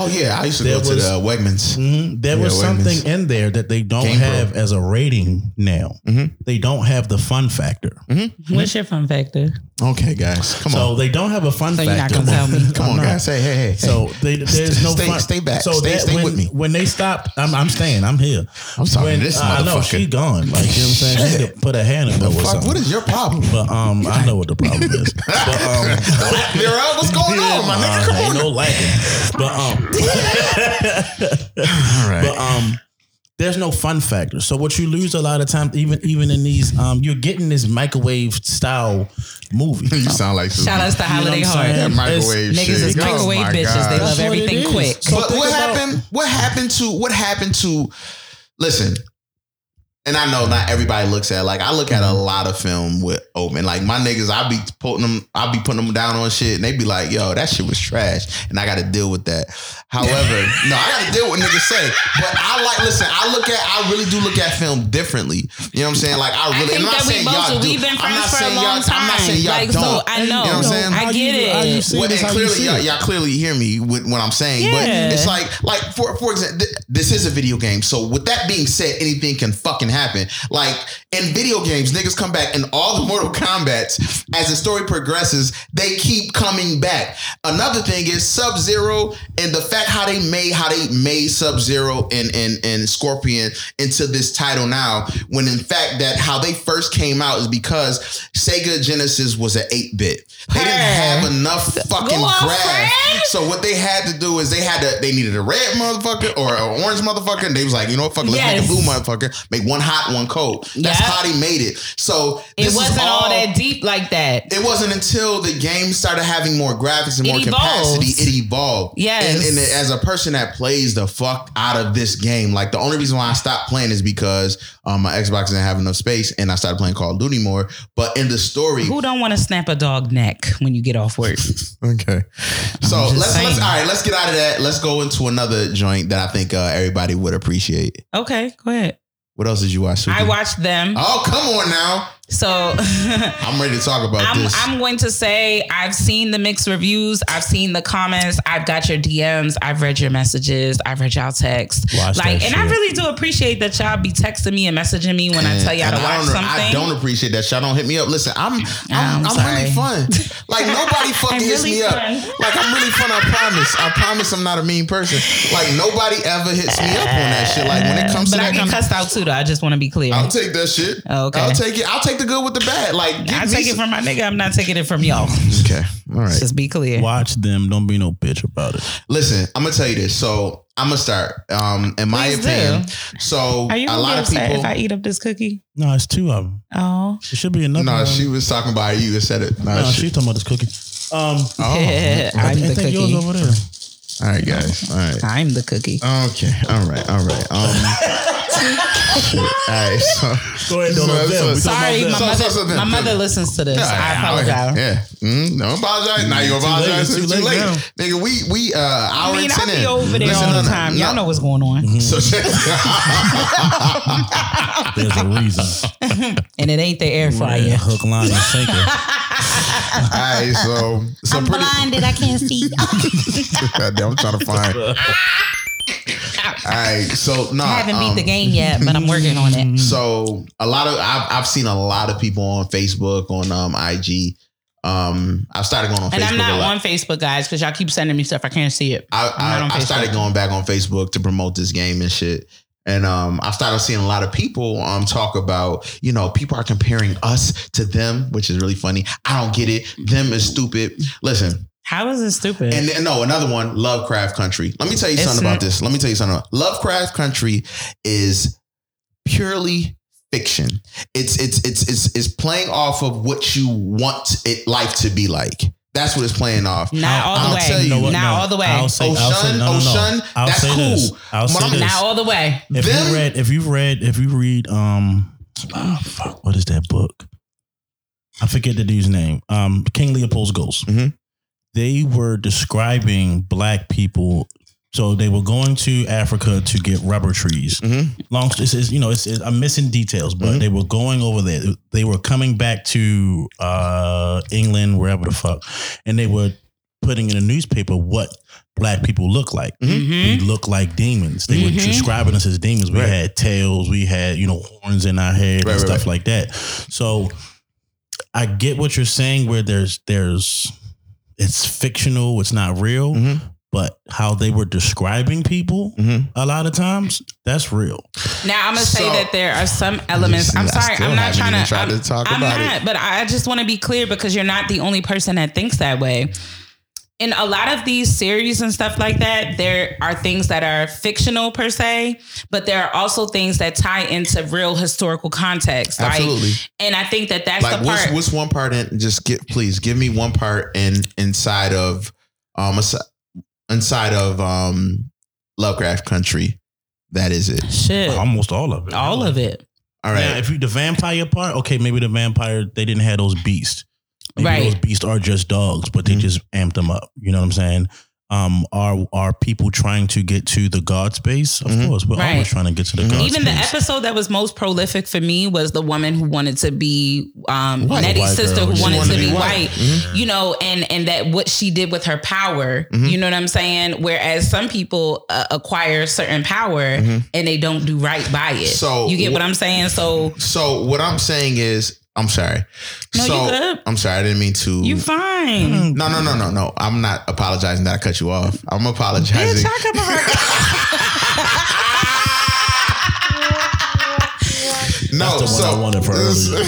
Oh yeah, I used to there go was, to the uh, Wegmans. Mm-hmm, there yeah, was something Wegmans. in there that they don't game have Pro. as a rating now. Mm-hmm. They don't have the fun factor. Mm-hmm. What's your fun factor? Okay, guys, come so on. So they don't have a fun so factor. You're not gonna tell me. Come on, guys. Hey, hey, hey. So they, there's no stay, fun. Stay back. So stay, that stay when, with me. When they stopped, I'm, I'm staying. I'm here. I'm sorry. When, this uh, motherfucker. I know she gone. Like you know what I'm saying. She could put a hand in the fuck. Something. What is your problem? But um, I know what the problem is. But um, what's going on, my nigga? Come on. No lagging. But um. All right. But um, there's no fun factor. So what you lose a lot of times, even even in these, um, you're getting this microwave style movie. You sound like shout out to Holiday Heart. That microwave niggas shit. Is microwave oh bitches. God. They love everything quick. So but what about- happened? What happened to? What happened to? Listen. And I know not everybody looks at it. Like I look at a lot of film with open. Like my niggas, I be putting them, I be putting them down on shit, and they be like, "Yo, that shit was trash," and I got to deal with that. However, no, I got to deal with what niggas say. But I like, listen, I look at, I really do look at film differently. You know what I'm saying? Like I really, I think I'm not that saying we y'all do. We've been friends for a long time. I'm not saying y'all like, don't. So I know, you know what I'm saying? I get you, it. Well, and clearly, y'all, y'all clearly hear me with what I'm saying. Yeah. But it's like, like for for example, th- this is a video game. So with that being said, anything can fucking happen. Happen like in video games, niggas come back in all the Mortal Kombats. As the story progresses, they keep coming back. Another thing is Sub-Zero and the fact how they made how they made Sub-Zero and and and Scorpion into this title now. When in fact that how they first came out is because Sega Genesis was an eight bit. They didn't have enough fucking grab. So what they had to do is they had to they needed a red motherfucker or an orange motherfucker, and they was like, you know what, fuck, let's yes. make a blue motherfucker, make one hot, one cold. That's yep. how they made it. So this it wasn't all, all that deep like that. It wasn't until the game started having more graphics and it more evolved. capacity. It evolved. Yes. And, and as a person that plays the fuck out of this game, like the only reason why I stopped playing is because um, my Xbox didn't have enough space, and I started playing Call of Duty more. But in the story, who don't want to snap a dog neck when you get off work? Okay. So let's, let's all right. Let's get out of that. Let's go into another joint that I think uh, everybody would appreciate. Okay, go ahead. What else did you watch? Super? I watched Them. Oh, come on now. So I'm ready to talk about I'm, this. I'm going to say I've seen the mixed reviews. I've seen the comments. I've got your D Ms. I've read your messages. I've read y'all texts. Watch like, and shit. I really do appreciate that y'all be texting me and messaging me when and, I tell y'all to watch I something. I don't appreciate that y'all don't hit me up. Listen, I'm I'm, I'm, I'm really fun. Like nobody fucking really hits me fun. up. Like I'm really fun. I promise. I promise I'm not a mean person. Like nobody ever hits me up on that shit. Like when it comes but to I that, get cussed out too. Though I just want to be clear. I'll take that shit. Oh, okay. I'll take it. I'll take the good with the bad. Like I take it from my nigga. I'm not taking it from y'all. Okay. All right. Just be clear. Watch them. Don't be no bitch about it. Listen, I'm gonna tell you this. So I'm gonna start. Um, in my Please opinion. Do. So are you a lot of people. If I eat up this cookie. No, it's two of them. Oh, it should be another. No, one. She was talking about it. You just said it. No, no she's talking about this cookie. Um, oh, yeah, I I'm the cookie. Yours over there. All right, guys. All right. I'm the cookie. Okay. All right. All right. Um. Shit. All right, so go ahead, so, so, sorry, my mother, so, so, so my mother listens to this. Yeah, I apologize. Yeah, mm-hmm. Don't apologize. Mm-hmm. Now you apologize. Too late, too late, too late. Nigga. We we uh, I mean, I be over there all the time. No. Y'all know what's going on. Mm-hmm. So there's a reason, and it ain't the air fryer. Yeah, hook, line, and sinker. All right, so, so I'm pretty, blinded. I can't see. Goddamn, I'm trying to find. Alright, so no, I haven't um, beat the game yet, but I'm working on it. So a lot of I've, I've seen a lot of people on Facebook, on um, I G. Um, I've started going on and Facebook. And I'm not on Facebook, guys, because y'all keep sending me stuff. I can't see it. I, I, I started going back on Facebook to promote this game and shit. And um, I've started seeing a lot of people um, talk about, you know, people are comparing us to them, which is really funny. I don't get it. Them is stupid. Listen. How is it stupid? And, and no, another one, Lovecraft Country. Let me tell you it's something about this. Let me tell you something. About Lovecraft Country is purely fiction. It's it's it's it's it's playing off of what you want it life to be like. That's what it's playing off. Not all the way. Not no, all the way. I'll say, Oshun, I'll say, no, no, no. Oshun, I'll that's say cool. This. I'll say this. Not all the way. If then, you read, if you read, if you read, um, oh, fuck, what is that book? I forget the dude's name. Um, King Leopold's Ghost. Mm-hmm. They were describing black people. So they were going to Africa to get rubber trees. Mm-hmm. Long, it's, it's, you know, it's, it's, I'm missing details, but mm-hmm. they were going over there. They were coming back to uh, England, wherever the fuck. And they were putting in a newspaper what black people look like. Mm-hmm. We look like demons. They mm-hmm. were describing us as demons. We right. had tails. We had, you know, horns in our head right, and right, stuff right. like that. So I get what you're saying where there's there's... it's fictional. It's not real. Mm-hmm. But how they were describing people mm-hmm. a lot of times, that's real. Now, I'm going to so, say that there are some elements. I'm sorry. I'm not trying to, try to talk I'm about not, it. But I just want to be clear because you're not the only person that thinks that way. In a lot of these series and stuff like that, there are things that are fictional per se, but there are also things that tie into real historical context. Absolutely. Like, and I think that that's like the what's, part. What's one part in just get, please give me one part in inside of, um, inside of, um, Lovecraft Country. That is it. Shit. Almost all of it. All of it. All right. Now, if you, the vampire part, okay, maybe the vampire, they didn't have those beasts. Maybe right. those beasts are just dogs, but they mm-hmm. just amped them up. You know what I'm saying? Um, are are people trying to get to the God space? Of mm-hmm. course, we're right. always trying to get to the mm-hmm. God Even space. Even the episode that was most prolific for me was the woman who wanted to be um, Nettie's sister, who wanted, wanted to be white. white. Mm-hmm. You know, and and that what she did with her power. Mm-hmm. You know what I'm saying? Whereas some people uh, acquire certain power mm-hmm. and they don't do right by it. So you get wh- what I'm saying? So so what I'm saying is. I'm sorry. No, so, you good. I'm sorry. I didn't mean to. You fine. No, no, no, no, no. I'm not apologizing that I cut you off. I'm apologizing. Bitch, I about no, that's the so, one I wanted for earlier.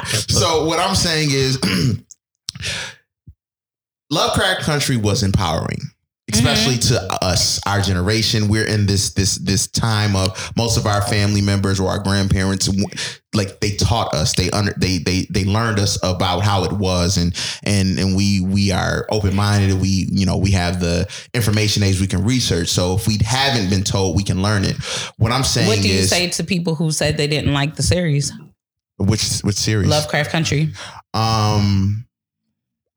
so, so, so what I'm saying is Lovecraft Country was empowering. Especially mm-hmm. to us, our generation, we're in this this this time of most of our family members or our grandparents, like they taught us, they under, they they they learned us about how it was, and and and we we are open minded. We you know we have the information age we can research. So if we haven't been told, we can learn it. What I'm saying is, what do you is, say to people who said they didn't like the series? Which which series? Lovecraft Country. Um.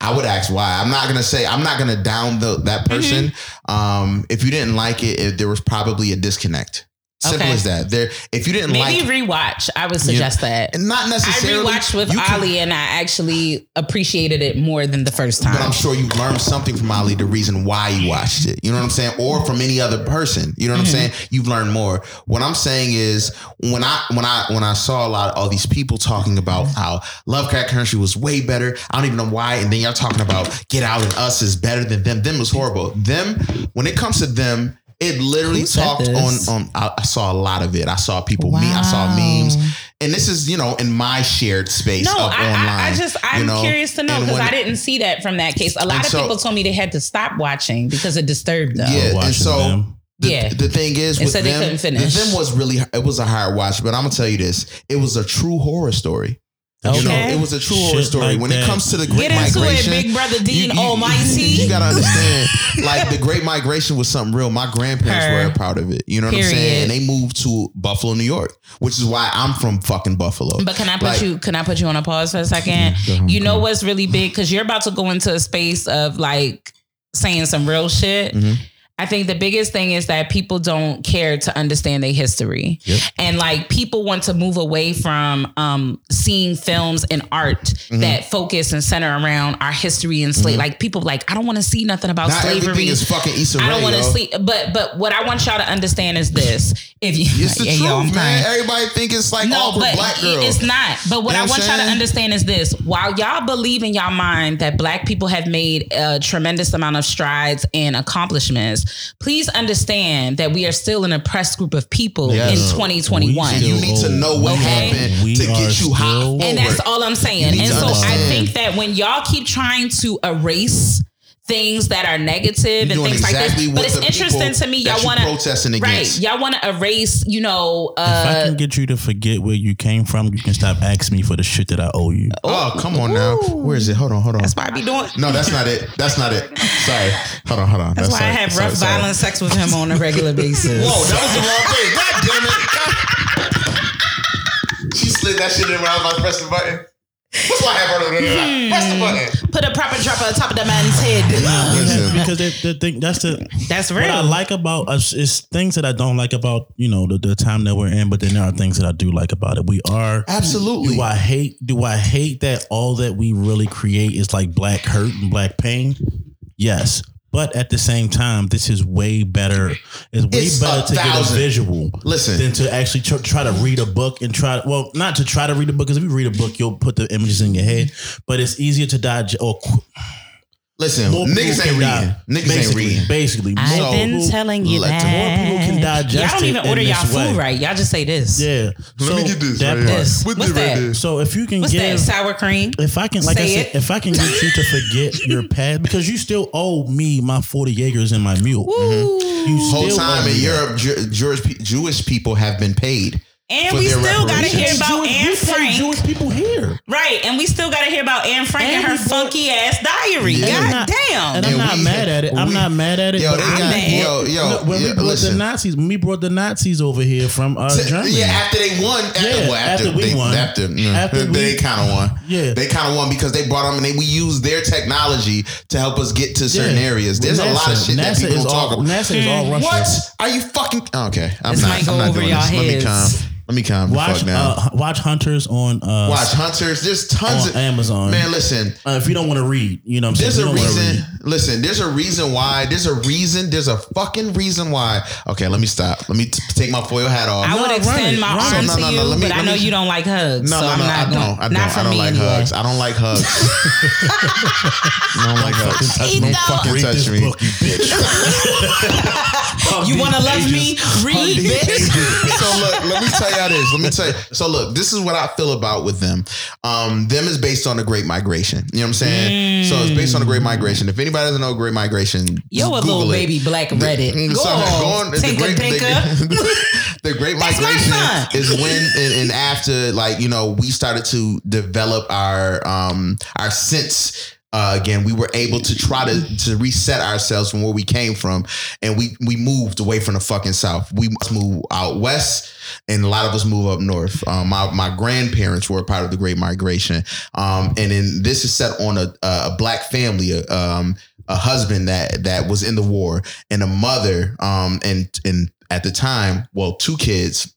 I would ask why. I'm not going to say, I'm not going to down the, that person. Mm-hmm. Um, if you didn't like it, it, there was probably a disconnect. Simple okay. as that. There, if you didn't maybe like, rewatch. I would suggest you, that, and not necessarily. I rewatched with Ali, can, and I actually appreciated it more than the first time. But I'm sure you learned something from Ali, the reason why you watched it. You know what I'm saying, or from any other person. You know what mm-hmm. I'm saying. You've learned more. What I'm saying is, when I when I when I saw a lot of all these people talking about how Lovecraft Country was way better, I don't even know why. And then y'all talking about Get Out and Us is better than them. Them was horrible. Them, when it comes to them. It literally Who talked on, on, I, I saw a lot of it. I saw people, wow. me, I saw memes. And this is, you know, in my shared space no, up I, online. I, I just, I'm you know? curious to know because I didn't see that from that case. A lot of so, people told me they had to stop watching because it disturbed them. Yeah, and so them. The, yeah. the thing is, with so they them, couldn't finish. Them was really, it was a hard watch, but I'm going to tell you this. It was a true horror story. Okay. You know, it was a true Shit horror story. Like when that. It comes to the Great Get into Migration, it, Big Brother Dean you, you, Almighty. You gotta understand, like the Great Migration was something real. My grandparents Her. were proud of it. You know what Period. I'm saying? And they moved to Buffalo, New York, which is why I'm from fucking Buffalo. But can I put like, you? Can I put you on a pause for a second? You know what's really big because you're about to go into a space of like saying some real shit. Mm-hmm. I think the biggest thing is that people don't care to understand their history. Yep. And like people want to move away from um, seeing films and art mm-hmm. that focus and center around our history and slavery. Mm-hmm. Like people like, I don't want to see nothing about Not slavery. Everything is fucking Issa Rae, I don't want to see. But but what I want y'all to understand is this. If you, it's like, the hey, truth, yo, man. Crying. Everybody think it's like no, all but black girls. It's not. But what you know I what want saying? y'all to understand is this. While y'all believe in y'all mind that black people have made a tremendous amount of strides and accomplishments, please understand that we are still an oppressed group of people yeah. in twenty twenty-one. You need to know what okay? happened we to get you hot forward. And that's all I'm saying. And so understand. I think that when y'all keep trying to erase things that are negative and things exactly like this, but it's interesting to me. Y'all want to protesting against. Right? Y'all want to erase. You know, uh, if I can get you to forget where you came from, you can stop asking me for the shit that I owe you. Oh, oh come on ooh. now. Where is it? Hold on, hold on. That's why I be doing. No, that's not it. That's not it. Sorry. Hold on, hold on. That's, that's why sorry. I have rough, sorry, violent sorry. sex with him on a regular basis. Whoa, that was the wrong thing. God damn it! God. She slid that shit in when I was pressing the button. What's why I have on hmm. Press the button. Put a proper dropper on top of the man's head. Yeah, because the, the thing that's the that's real. What I like about us is things that I don't like about you know the, the time that we're in, but then there are things that I do like about it. We are absolutely. Do I hate? Do I hate that all that we really create is like black hurt and black pain? Yes. But at the same time, this is way better. It's way it's better to thousand. get a visual Listen. than to actually tr- try to read a book and try. Well, not to try to read a book, because if you read a book, you'll put the images in your head. But it's easier to digest. Or listen, more niggas ain't reading. Niggas basically, ain't reading. Basically, I've so been people, telling you like, that. More people can digest. Y'all don't even order y'all food right. Y'all just say this. Yeah. Let so me get this. That right this. What's this that? Right so if you can What's get that? sour cream. If I can, like say I said, it. if I can get you to forget your past, because you still owe me my forty acres and my mule. Mm-hmm. You still whole time in Europe, Ju- Jewish, Jewish people have been paid. And we still got to hear about Jewish, Anne Frank. Jewish people here. Right. And we still got to hear about Anne Frank and, and her funky ass diary. Yeah. God damn. And I'm and not we, mad at it. I'm we, not mad at it. Yo, they got, yo, yo. When yeah, we brought listen. the Nazis, when we brought the Nazis over here from uh, so, Germany. Yeah, after they won. After, yeah, well, after, after we they, won. After, mm, after they kind of won. Yeah. They kind of won because they brought them and they, we used their technology to help us get to certain yeah. areas. There's NASA, a lot of shit NASA that people don't all, talk about. NASA is all Russian. What? Are you fucking? Okay. I'm not. I'm not doing this. Let me calm. Let me calm the watch, fuck down. Uh, watch Hunters on... Uh, watch Hunters. There's tons on of... Amazon. Man, listen. Uh, if you don't want to read, you know what I'm there's saying? There's a reason... Listen, there's a reason why... There's a reason... There's a fucking reason why... Okay, let me stop. Let me t- take my foil hat off. I no, would extend my arm so, no, no, no, to you, me, but I know me, you don't like hugs. No, so no, no, I'm not no, I don't. Not I don't, I don't like anyway. hugs. I don't like hugs. I don't like hugs. Don't fucking touch me. Book, you bitch. You want to love me? Read, bitch. So look, let me tell you. That is. Let me tell you. So look, this is what I feel about with them. Um, them is based on the Great Migration. You know what I'm saying? Mm. So it's based on the Great Migration. If anybody doesn't know Great Migration, yo, a Google little it. baby black Reddit. The, Go so on, the Great, the, the, the Great Migration is when and, and after, like you know, we started to develop our um our sense. Uh, again, we were able to try to, to reset ourselves from where we came from, and we we moved away from the fucking South. We must move out west, and a lot of us move up north. Um, my my grandparents were a part of the Great Migration, um, and then this is set on a a black family, um, a husband that that was in the war, and a mother, um, and and at the time, well, two kids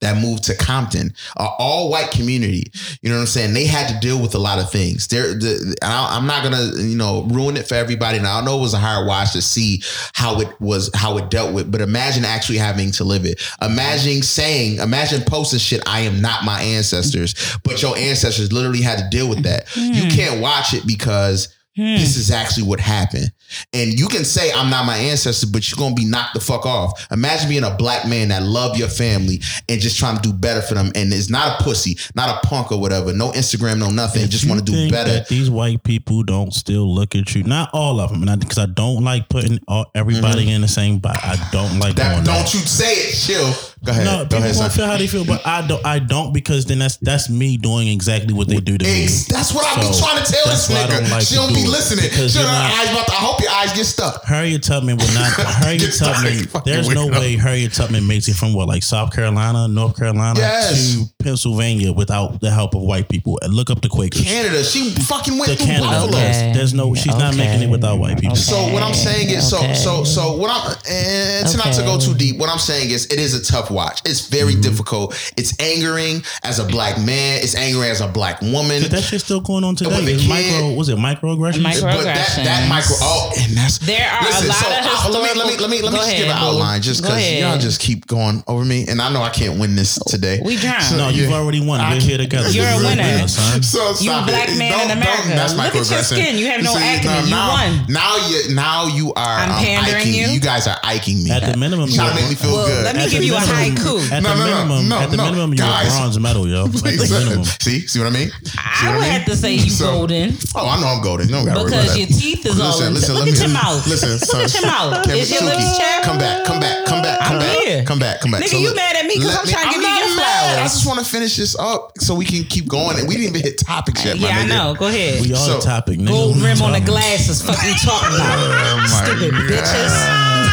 that moved to Compton, an all white community. You know what I'm saying? They had to deal with a lot of things. There, the, I'm not gonna, you know, ruin it for everybody. And I know it was a hard watch to see how it was, how it dealt with. But imagine actually having to live it. Imagine saying, imagine posting shit, "I am not my ancestors," but your ancestors literally had to deal with that. Mm. You can't watch it because Hmm. this is actually what happened. And you can say, "I'm not my ancestor," but you're going to be knocked the fuck off. Imagine being a black man that love your family and just trying to do better for them. And it's not a pussy, not a punk or whatever. No Instagram, no nothing. If just want to do better. That these white people don't still look at you. Not all of them. Because I, I don't like putting all, everybody mm-hmm. in the same box. I don't like that. Going don't out. You say it. Chill. Go ahead. No, people don't feel how they feel, but I don't. I don't because then that's that's me doing exactly what they do to it's, me. That's what so I be trying to tell this nigga. Don't like she don't be listening. She don't not, eyes about to, I hope your eyes get stuck. Harriet Tubman will not. Harriet Tubman. There's no way Harriet Tubman makes it from what, like South Carolina, North Carolina yes. to Pennsylvania without the help of white people. And look up the Quakers. Canada. She fucking went to through Canada. Okay. There's no. She's okay. not making it without white people. Okay. So what I'm saying is, okay. so so so what I'm. And it's okay. not to go too deep. What I'm saying is, it is a tough watch. It's very mm-hmm. difficult. It's angering as a black man. It's angering as a black woman. That shit's still going on today. It's micro, was it microaggressions? Microaggressions. But that, that micro. Oh, and that's there are listen, a lot so of I, let me let me let me let me just ahead, give an outline just because y'all just keep going over me, and I know I can't win this today. We drown. So no, you've already won. We're here together. You're a winner. Winner son. So you a black it. Man don't, in America. That's look at your skin. You have no so acne. You won. Now you now you are. I'm pandering you. You guys are iking me. At the minimum, you make me feel good. Let me give you a high. Cool. At no, the no, minimum, no, no, at the no, minimum, you're guys. A bronze medal, yo. At the minimum. See, see what I mean? See I would I mean? Have to say you so, golden. Oh, I know I'm golden. You don't gotta because worry about your that. Teeth is all. Listen, look at your mouth. Listen, look at your mouth. Is your lips chapped? Come back, come back, come back, come I'm back, here. Come back, come back. Nigga, so you look, mad at me because I'm trying to give you your flowers. I just want to finish this up so we can keep going. And we didn't even hit topics yet. Yeah, I know. Go ahead. We are topic. Gold rim on the glasses. Fuck you talking about stupid bitches.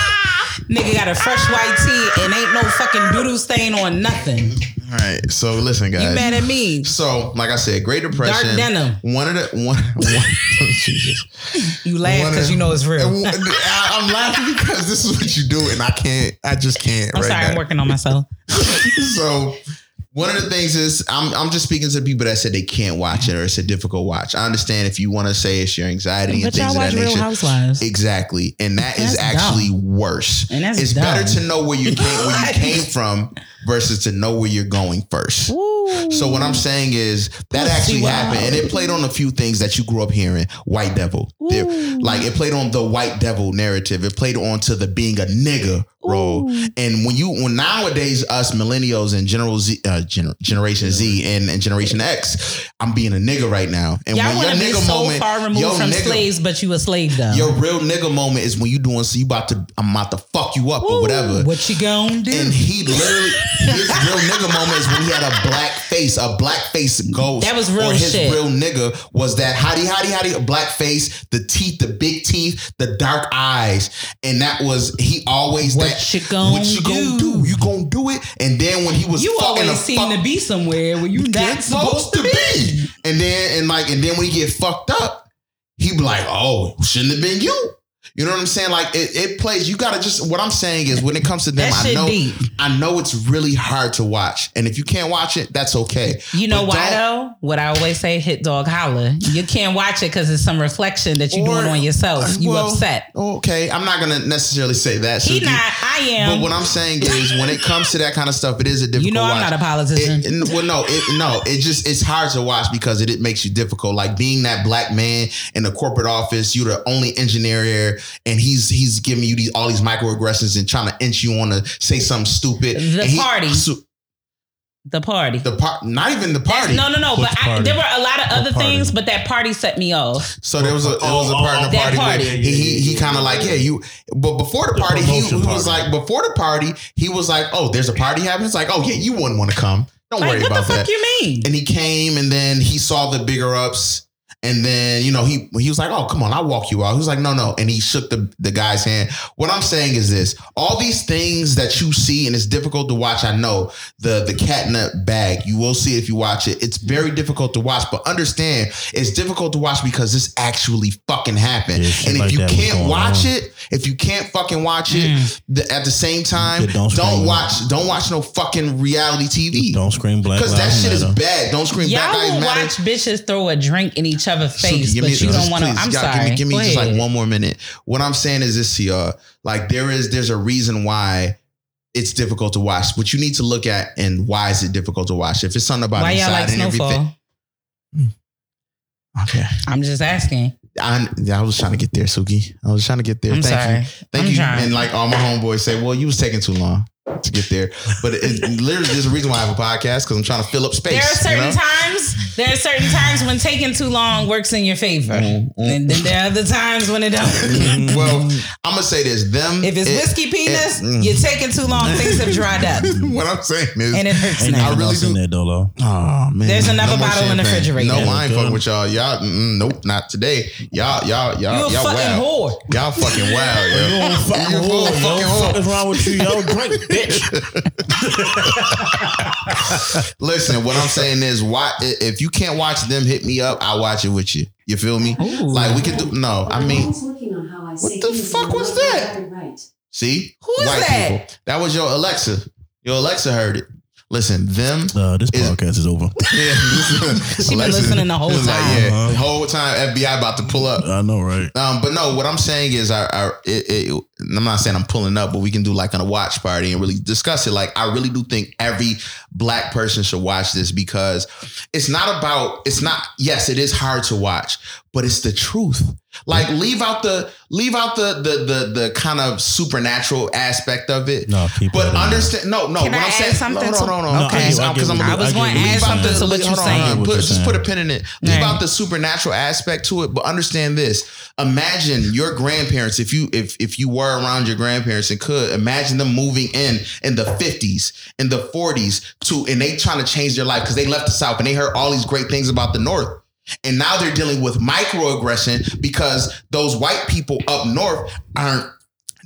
Nigga got a fresh white tee and ain't no fucking doodle stain on nothing. All right, so listen, guys. You mad at me? So, like I said, Great Depression. Dark denim. One of the one. one Jesus. You laugh because you know it's real. I, I'm laughing because this is what you do, and I can't. I just can't. I'm right sorry. Now. I'm working on myself. So. One of the things is I'm I'm just speaking to the people that said they can't watch it or it's a difficult watch. I understand if you want to say it's your anxiety but and things of that nature. Real Housewives. Exactly. And that that's is actually dumb. Worse. And that's it's dumb. Better to know where you came where you came from versus to know where you're going first. Ooh. So what I'm saying is that Let's actually happened. And it played on a few things that you grew up hearing. White devil. Like it played on the white devil narrative. It played on to the being a nigga. Role. Ooh. And when you when nowadays us millennials and general Z, uh, gener, generation Z and, and generation X, I'm being a nigga right now. And y'all when your nigga so moment, far removed yo from nigga, slaves, but you a slave though. Your real nigga moment is when you doing so you about to I'm about to fuck you up Ooh, or whatever. What you gonna do? And he literally his real nigga moment is when he had a black face, a black face ghost. That was real or his shit. Real nigga was that howdy howdy howdy black face, the teeth, the big teeth, the dark eyes, and that was he always. What? What you gonna do? do? You gonna do it? And then when he was you fucking always seem fuck, to be somewhere where you not supposed to be. And then and like and then when he get fucked up, he be like, "Oh, shouldn't have been you." You know what I'm saying? Like it, it plays. You gotta just. What I'm saying is, when it comes to them, I know, deep. I know it's really hard to watch. And if you can't watch it, that's okay. You know but why though? What I always say, hit dog holler. You can't watch it because it's some reflection that you're or, doing on yourself. You well, upset. Okay, I'm not gonna necessarily say that. He not. I am. But what I'm saying is, when it comes to that kind of stuff, it is a difficult. You know, I'm watch. Not a politician. It, well, no, it, no. It just it's hard to watch because it, it makes you difficult. Like being that black man in the corporate office, you're the only engineer here. And he's he's giving you these all these microaggressions and trying to inch you on to say something stupid. The and party. He, so, the party. The party. Not even the party. That's, no, no, no. Which but I, there were a lot of other things, but that party set me off. So there was a, there was a part in the party, party where he, he, he kind of like, yeah, you. But before the, the party, he, he was party. Like, before the party, he was like, oh, there's a party happening. It's like, oh, yeah, you wouldn't want to come. Don't like, worry about that. What the fuck that. You mean? And he came and then he saw the bigger ups. And then, you know, he he was like, oh, come on, I'll walk you out. He was like, no, no. And he shook the, the guy's hand. What I'm saying is this. All these things that you see, and it's difficult to watch, I know, the, the cat in the bag, you will see it if you watch it. It's very difficult to watch, but understand, it's difficult to watch because this actually fucking happened. Yeah, and if like you can't watch on. It, If you can't fucking watch it mm. th- at the same time, yeah, don't, don't watch. Black. Don't watch no fucking reality T V. Don't scream black because that lives shit matter. Is bad. Don't scream y'all black lives matter. Y'all watch bitches throw a drink in each other's face, so but you don't want to. I'm sorry. Give me, give me just ahead. Like one more minute. What I'm saying is this, Sia. Like there is, there's a reason why it's difficult to watch. What you need to look at and why is it difficult to watch? If it's something about why y'all like Snowfall? Everything. Mm. Okay, I'm just asking. I, I was trying to get there, Suki. I was trying to get there. I'm Thank sorry. you. Thank I'm you. Trying. And like all my homeboys say, well, you was taking too long to get there. But it, it, literally, there's a reason why I have a podcast because I'm trying to fill up space. There are certain you know? times. There are certain times when taking too long works in your favor, mm-hmm. and then there are other times when it don't. Well, I'm gonna say this: them. If it's it, whiskey penis, it, mm. you're taking too long. Things have dried up. What I'm saying is, and it hurts. Ain't now. I really do. There, oh man, there's another no bottle in the refrigerator. No, I ain't fucking with y'all. Y'all, mm, nope, not today. Y'all, y'all, y'all, you y'all fucking wild. Whore. Y'all fucking wild. Yo. You a fucking whore. Fucking yo, whore. What the fuck is wrong with you? Yo, drink. Listen, what I'm saying is, why if you can't watch them, hit me up. I'll watch it with you. You feel me? Ooh. Like we could do. No, I mean, what the fuck was that? See, who is that? People. That was your Alexa. Your Alexa heard it. Listen, them. Uh, this podcast is, is over. Yeah, she's been listening the whole time. Like, yeah, uh-huh. The whole time F B I about to pull up. I know, right? Um, but no, what I'm saying is, I, I it, it, I'm not saying I'm pulling up, but we can do like on a watch party and really discuss it. Like, I really do think every black person should watch this because it's not about. It's not. Yes, it is hard to watch, but it's the truth. Like leave out the leave out the the the, the kind of supernatural aspect of it. No, people but understand. No, no. Can what I I'm add saying, something? No, no, no. no, no okay, because I'm. I was going to add something to what you're saying. Just put a pin in it. Leave right. out the supernatural aspect to it, but understand this. Imagine your grandparents. If you if if you were around your grandparents and could imagine them moving in in the fifties, in the forties, to and they trying to change their life because they left the South and they heard all these great things about the North. And now they're dealing with microaggression because those white people up north aren't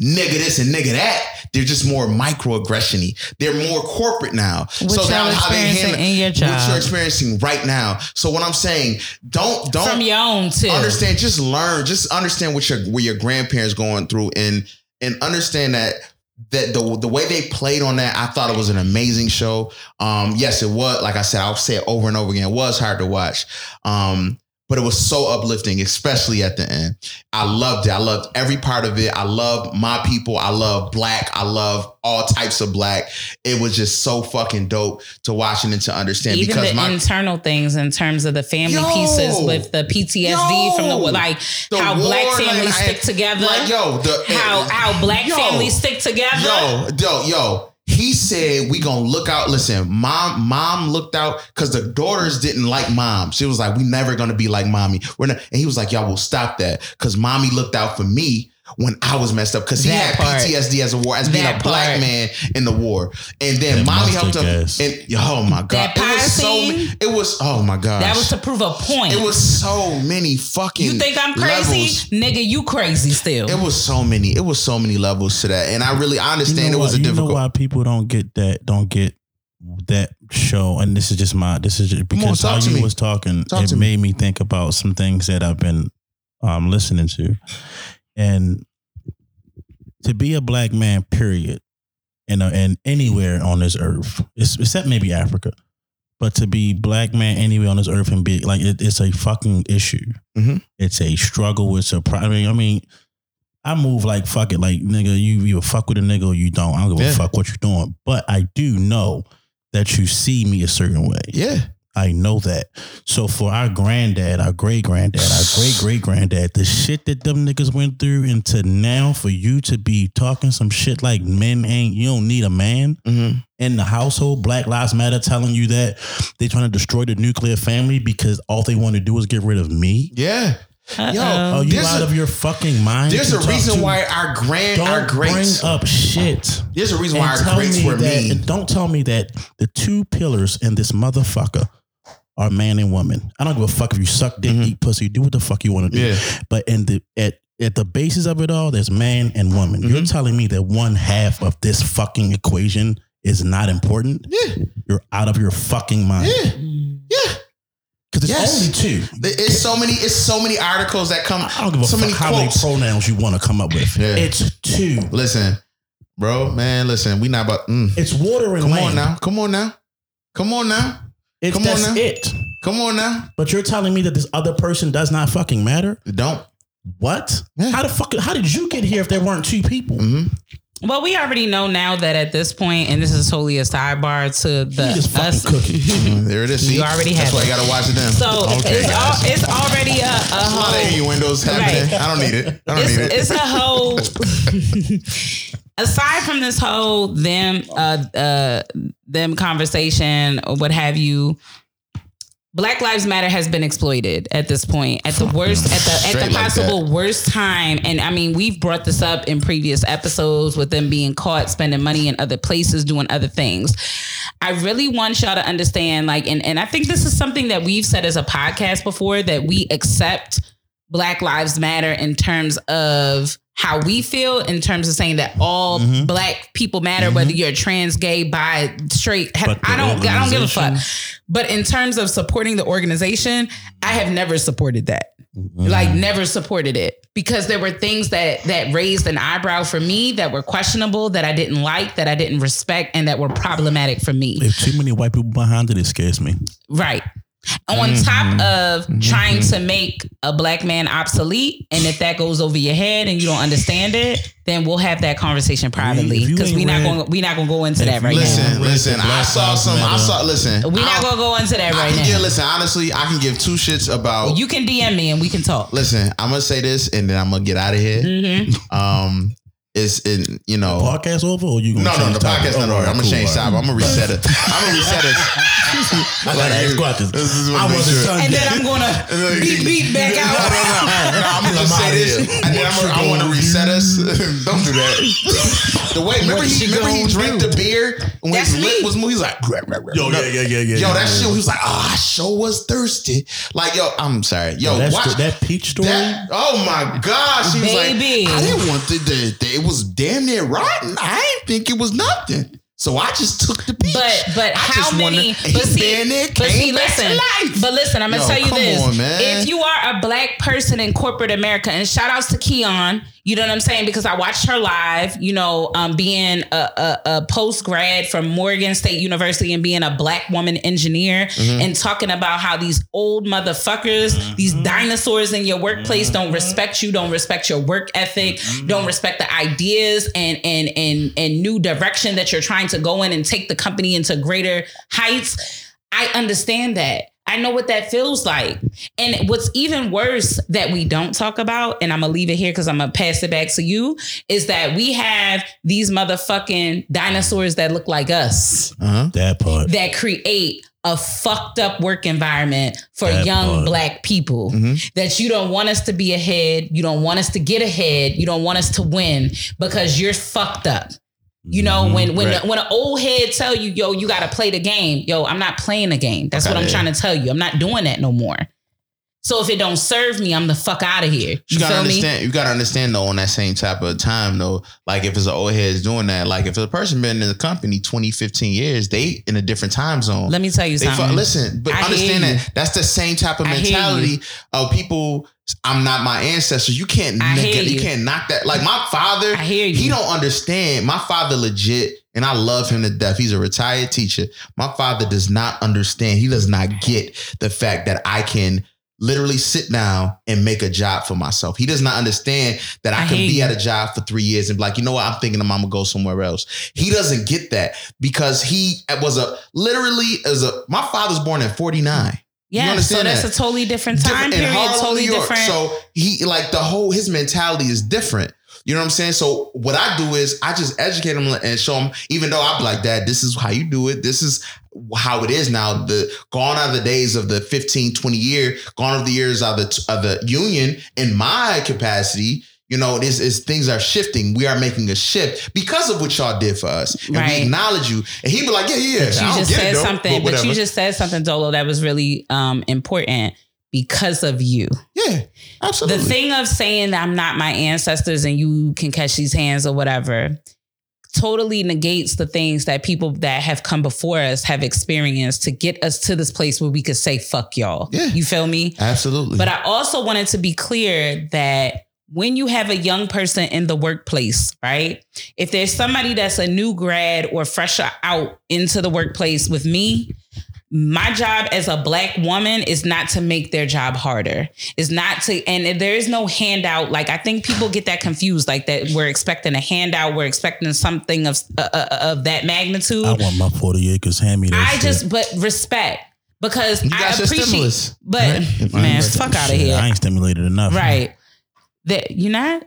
nigga this and nigga that. They're just more microaggression-y. They're more corporate now. Which so now how they handle your job. Which you're experiencing right now. So what I'm saying, don't don't from your own too. Understand. Just learn. Just understand what your where your grandparents going through and and understand that. That the the way they played on that, I thought it was an amazing show. Um, yes, it was. Like I said, I'll say it over and over again. It was hard to watch, um, but it was so uplifting, especially at the end. I loved it. I loved every part of it. I love my people. I love black. I love all types of black. It was just so fucking dope to watch and to understand. Even because the my, internal things in terms of the family yo, pieces with the P T S D yo, from the like the how war, black families like, stick together. Like, yo, the, how it, how black yo, families stick together. Yo, yo, yo. He said, we gonna look out. Listen, mom, mom looked out because the daughters didn't like mom. She was like, we never gonna be like mommy. We're not. And he was like, y'all will stop that because mommy looked out for me when I was messed up because he had part. P T S D as a war, as that being a part. Black man in the war. And then that mommy helped him. And, oh my God. That it was scene, so It was, oh my gosh. That was to prove a point. It was so many fucking You think I'm crazy? Levels. Nigga, you crazy still. It was so many. It was so many levels to that. And I really, I understand you know it was why, a difficult. You know why people don't get that, don't get that show? And this is just my, this is just, because on, how you me. was talking, talk it made me. me think about some things that I've been um, listening to. And to be a black man, period, and and anywhere on this earth, except maybe Africa, but to be black man anywhere on this earth and be like, it, it's a fucking issue. Mm-hmm. It's a struggle. It's a problem. I mean, I mean, I move like fuck it, like nigga, you you fuck with a nigga or you don't. I don't give yeah. a fuck what you're doing. But I do know that you see me a certain way. Yeah. I know that. So for our granddad, our great granddad, our great great granddad, the shit that them niggas went through and to now for you to be talking some shit like men ain't, you don't need a man mm-hmm. in the household. Black Lives Matter telling you that they trying to destroy the nuclear family because all they want to do is get rid of me. Yeah. Uh-oh. Yo, are you there's out a, of your fucking mind? There's a reason to? why our grand, don't our greats bring up shit. There's a reason why our greats me were that, mean. And don't tell me that the two pillars in this motherfucker are man and woman. I don't give a fuck if you suck dick, mm-hmm. eat pussy, do what the fuck you want to do. Yeah. But in the at at the basis of it all, there's man and woman. Mm-hmm. You're telling me that one half of this fucking equation is not important? Yeah. You're out of your fucking mind. Yeah. Yeah. Because it's yes. only two. It's so many. It's so many articles that come. I don't give a so fuck many how quotes. many pronouns you want to come up with. Yeah. It's two. Listen, bro, man, listen. We not about. Mm. It's water and come land. Come on now. Come on now. Come on now. If come that's on now. it. Come on now. But you're telling me that this other person does not fucking matter. It don't. What? Yeah. How the fuck? How did you get here if there weren't two people? Mm-hmm. Well, we already know now that at this point, and this is totally a sidebar to the us. Mm, there it is. See? You already have. That's why it. You got to watch it then. So okay. it's, all, it's already a, a whole. Windows right. I don't need it. I don't it's, need it. It's a whole. Aside from this whole them, uh, uh, them conversation or what have you. Black Lives Matter has been exploited at this point, at the worst, at the Straight at the possible like worst time. And I mean, we've brought this up in previous episodes with them being caught spending money in other places, doing other things. I really want y'all to understand, like, and, and I think this is something that we've said as a podcast before, that we accept Black Lives Matter in terms of how we feel, in terms of saying that all mm-hmm. black people matter, mm-hmm. whether you're trans, gay, bi, straight. But I don't, I don't give a fuck. But in terms of supporting the organization, I have never supported that. Mm-hmm. Like never supported it, because there were things that that raised an eyebrow for me that were questionable, that I didn't like, that I didn't respect, and that were problematic for me. There's too many white people behind it. It scares me. Right. On mm-hmm. top of mm-hmm. trying to make a black man obsolete. And if that goes over your head and you don't understand it, then we'll have that conversation privately, because we not going we not going to go into that right listen, now. Listen, listen, I saw some, I saw, listen. We're not going to go into that right now. Yeah, listen, honestly, I can give two shits about. Well, you can D M me and we can talk. Listen, I'm going to say this and then I'm going to get out of here. Mm-hmm. Um, It's in, you know. The podcast over or you going to no, no, the podcast not over. I'm going to change time. I'm going to reset it. I'm going to reset it. I got to ask questions. This is what I wasn't sure. And then I'm going to beat, beat back out. No, no, no. no I'm going to say this. And then I want to reset us. Don't do that. The way, remember he, remember he drank the beer? And when his lip was moving, he was like. Yo, yeah, yeah, yeah, yeah. Yo, that shit, he was like, ah, I sure was thirsty. Like, yo, I'm sorry. Yo, watch. That peach story? Oh, my gosh. He was like, I didn't want the. It was damn near rotten. I didn't think it was nothing, so I just took the peach. But but I how many? But see, but see, listen. But listen, I'm gonna Yo, tell you this: on, if you are a black person in corporate America, and shout outs to Keon, you know what I'm saying, because I watched her live. You know, um, being a, a, a post grad from Morgan State University and being a black woman engineer, mm-hmm. and talking about how these old motherfuckers, mm-hmm. these dinosaurs in your workplace, mm-hmm. don't respect you, don't respect your work ethic, mm-hmm. don't respect the ideas and and and and new direction that you're trying to go in and take the company into greater heights. I understand that. I know what that feels like. And what's even worse that we don't talk about, and I'm going to leave it here because I'm going to pass it back to you, is that we have these motherfucking dinosaurs that look like us. Uh-huh. That part. That create a fucked up work environment for that young part. Black people, mm-hmm. that you don't want us to be ahead. You don't want us to get ahead. You don't want us to win because you're fucked up. You know, when when right. the, when an old head tell you, yo, you got to play the game. Yo, I'm not playing the game. That's okay. what I'm trying to tell you. I'm not doing that no more. So if it don't serve me, I'm the fuck out of here. You, you gotta feel understand. Me? You gotta understand though. On that same type of time though, like if it's an old head doing that, like if a person been in the company twenty, fifteen years, they in a different time zone. Let me tell you they something. Fuck, listen, but I understand that that's the same type of mentality of people. I'm not my ancestors. You can't. I hear you. you can't knock that. Like my father, I hear you. He don't understand. My father legit. And I love him to death. He's a retired teacher. My father does not understand. He does not get the fact that I can literally sit down and make a job for myself. He does not understand that I, I can be you. at a job for three years and be like, you know what? I'm thinking I'm going to go somewhere else. He doesn't get that because he was a literally as a my father's born in forty-nine. Yeah, so that's that? a totally different time different, period. Harlem, totally different. So he like the whole his mentality is different. You know what I'm saying? So what I do is I just educate him and show him, even though I'm like, Dad, this is how you do it. This is how it is now. The gone are the days of the fifteen, twenty year, gone are the years of the of the union in my capacity. You know, this is things are shifting. We are making a shift because of what y'all did for us. And right. we acknowledge you. And he'd be like, yeah, yeah, but you I just said it, though, something, but, but you just said something, Dolo, that was really um, important. Because of you. Yeah, absolutely. The thing of saying that I'm not my ancestors and you can catch these hands or whatever. totally negates the things that people that have come before us have experienced to get us to this place where we could say, fuck y'all. Yeah, you feel me? Absolutely. But I also wanted to be clear that when you have a young person in the workplace, right? If there's somebody that's a new grad or fresher out into the workplace with me, my job as a Black woman is not to make their job harder. It's not to, and there is no handout. Like, I think people get that confused, like that we're expecting a handout. We're expecting something of uh, of that magnitude. I want my forty acres. Hand me that I shit. Just, but respect. Because you I appreciate, but right? man, fuck out of here. I ain't stimulated enough. Right. Man. That you're not?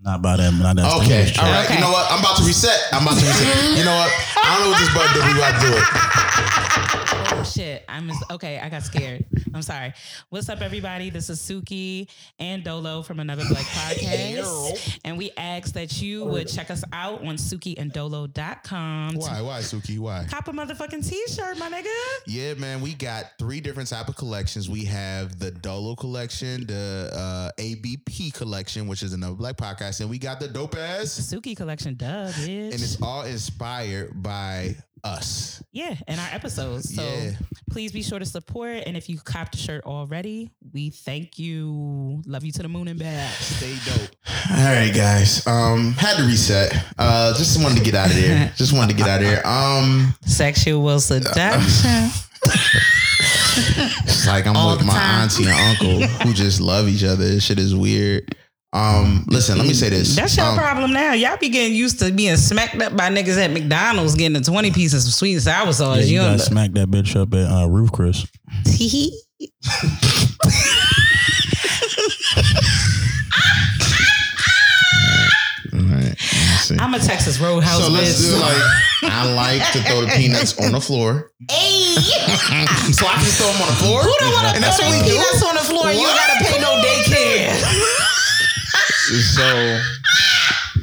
Not by that. Not that okay. All right. Okay. You know what? I'm about to reset. I'm about to reset. You know what? I don't know what this button did. We got to do it. Oh, shit. I'm mis- okay. I got scared. I'm sorry. What's up, everybody? This is Suki and Dolo from Another Black Podcast. And we asked that you would check us out on Suki and Dolo dot com. Why? Why, Suki? Why? Cop a motherfucking t-shirt, my nigga. Yeah, man. We got three different type of collections. We have the Dolo collection, the uh, A B P collection, which is Another Black Podcast. And we got the dope ass Suki collection, duh, bitch. And it's all inspired by us. Yeah, and our episodes. So yeah. Please be sure to support. And if you copped the shirt already, we thank you. Love you to the moon and back. Stay dope. All right, guys. Um, had to reset. Uh, just wanted to get out of there. Just wanted to get out of there. Um, Sexual seduction. It's like I'm all with my time. Auntie and uncle who just love each other. This shit is weird. Um, listen, let me say this. That's your um, problem now. Y'all be getting used to being smacked up by niggas at McDonald's getting a twenty piece of sweet and sour sauce. Yeah, you, you gotta smack that bitch up at uh, Ruth Chris. Right, I'm a Texas Roadhouse. So let's bitch. do like I like to throw the peanuts on the floor. Hey, so I can just throw them on the floor. Who don't want to throw the peanuts do? on the floor? What? You don't gotta pay no daycare. So,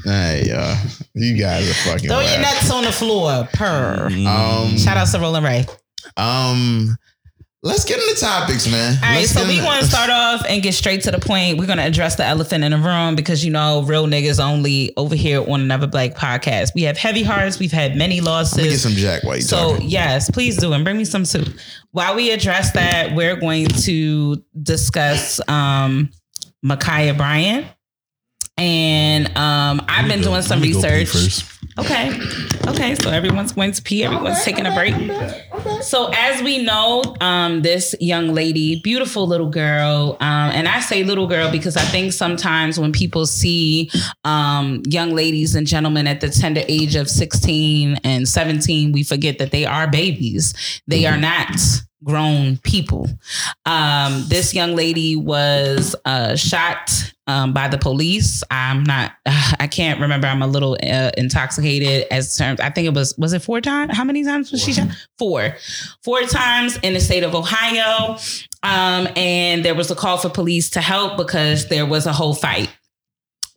hey, y'all, uh, you guys are fucking Throw laugh. your nuts on the floor, purr. Um, Shout out to Roland Ray. Um, let's get into topics, man. All let's right, so we the- want to start off and get straight to the point. We're going to address the elephant in the room because, you know, real niggas only over here on Another Black Podcast. We have heavy hearts. We've had many losses. Let me get some Jack while you So, talking. Yes, please do. And bring me some soup. While we address that, we're going to discuss um, Micaiah Bryant. And um, I've been doing some research. Okay. Okay. So everyone's going to pee. Everyone's taking a break. So as we know, um, this young lady, beautiful little girl. Um, and I say little girl because I think sometimes when people see um, young ladies and gentlemen at the tender age of sixteen and seventeen, we forget that they are babies. They are not grown people. Um, this young lady was uh, shot um, by the police. I'm not, I can't remember. I'm a little uh, intoxicated as terms. I think it was, was it four times? How many times was she shot? Four. Four times in the state of Ohio. Um, and there was a call for police to help because there was a whole fight.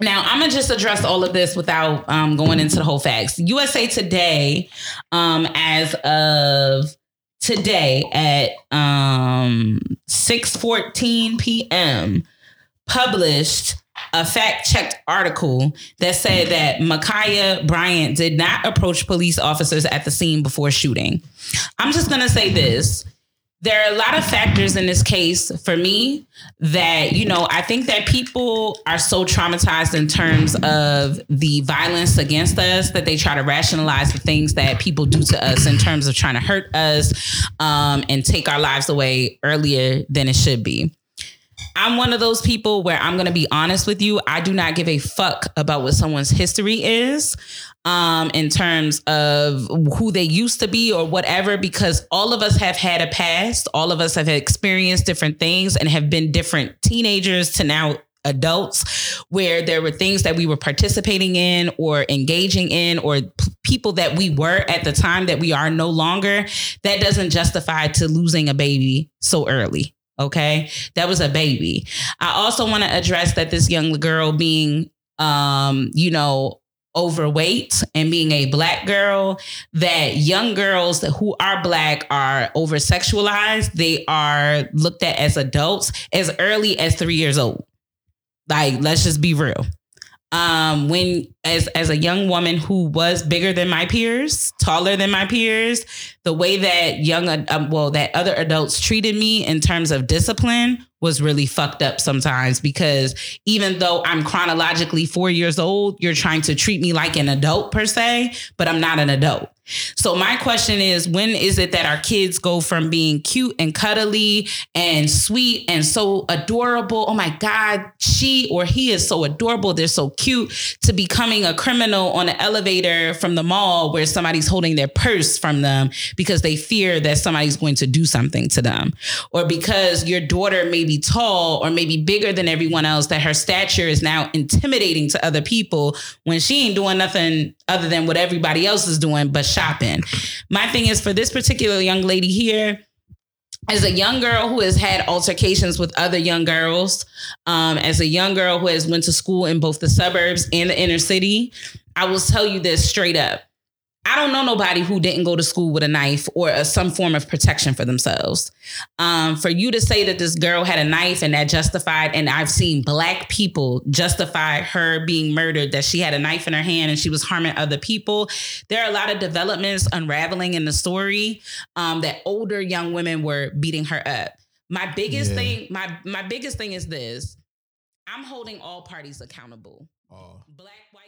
Now, I'm going to just address all of this without um, going into the whole facts. U S A Today, um, as of today at um, six fourteen p.m. published a fact-checked article that said that Micaiah Bryant did not approach police officers at the scene before shooting. I'm just going to say this. There are a lot of factors in this case for me that, you know, I think that people are so traumatized in terms of the violence against us that they try to rationalize the things that people do to us in terms of trying to hurt us um, and take our lives away earlier than it should be. I'm one of those people where I'm going to be honest with you. I do not give a fuck about what someone's history is um, in terms of who they used to be or whatever, because all of us have had a past. All of us have experienced different things and have been different teenagers to now adults where there were things that we were participating in or engaging in or p- people that we were at the time that we are no longer. That doesn't justify to losing a baby so early. OK, that was a baby. I also want to address that this young girl being, um, you know, overweight and being a Black girl, that young girls who are Black are over sexualized. They are looked at as adults as early as three years old. Like, let's just be real. Um, when as as a young woman who was bigger than my peers, taller than my peers, the way that young, um, well, that other adults treated me in terms of discipline was really fucked up sometimes, because even though I'm chronologically four years old, you're trying to treat me like an adult per se, but I'm not an adult. So my question is, when is it that our kids go from being cute and cuddly and sweet and so adorable? Oh, my God, she or he is so adorable. They're so cute, to becoming a criminal on an elevator from the mall where somebody's holding their purse from them because they fear that somebody's going to do something to them, or because your daughter may be tall or maybe bigger than everyone else, that her stature is now intimidating to other people when she ain't doing nothing other than what everybody else is doing, but shopping. My thing is, for this particular young lady here, as a young girl who has had altercations with other young girls, um, as a young girl who has went to school in both the suburbs and the inner city, I will tell you this straight up. I don't know nobody who didn't go to school with a knife or a, some form of protection for themselves. Um, for you to say that this girl had a knife and that justified, and I've seen Black people justify her being murdered, that she had a knife in her hand and she was harming other people. There are a lot of developments unraveling in the story, um, that older young women were beating her up. My biggest yeah. thing, my, my biggest thing is this. I'm holding all parties accountable. Oh. Black, white.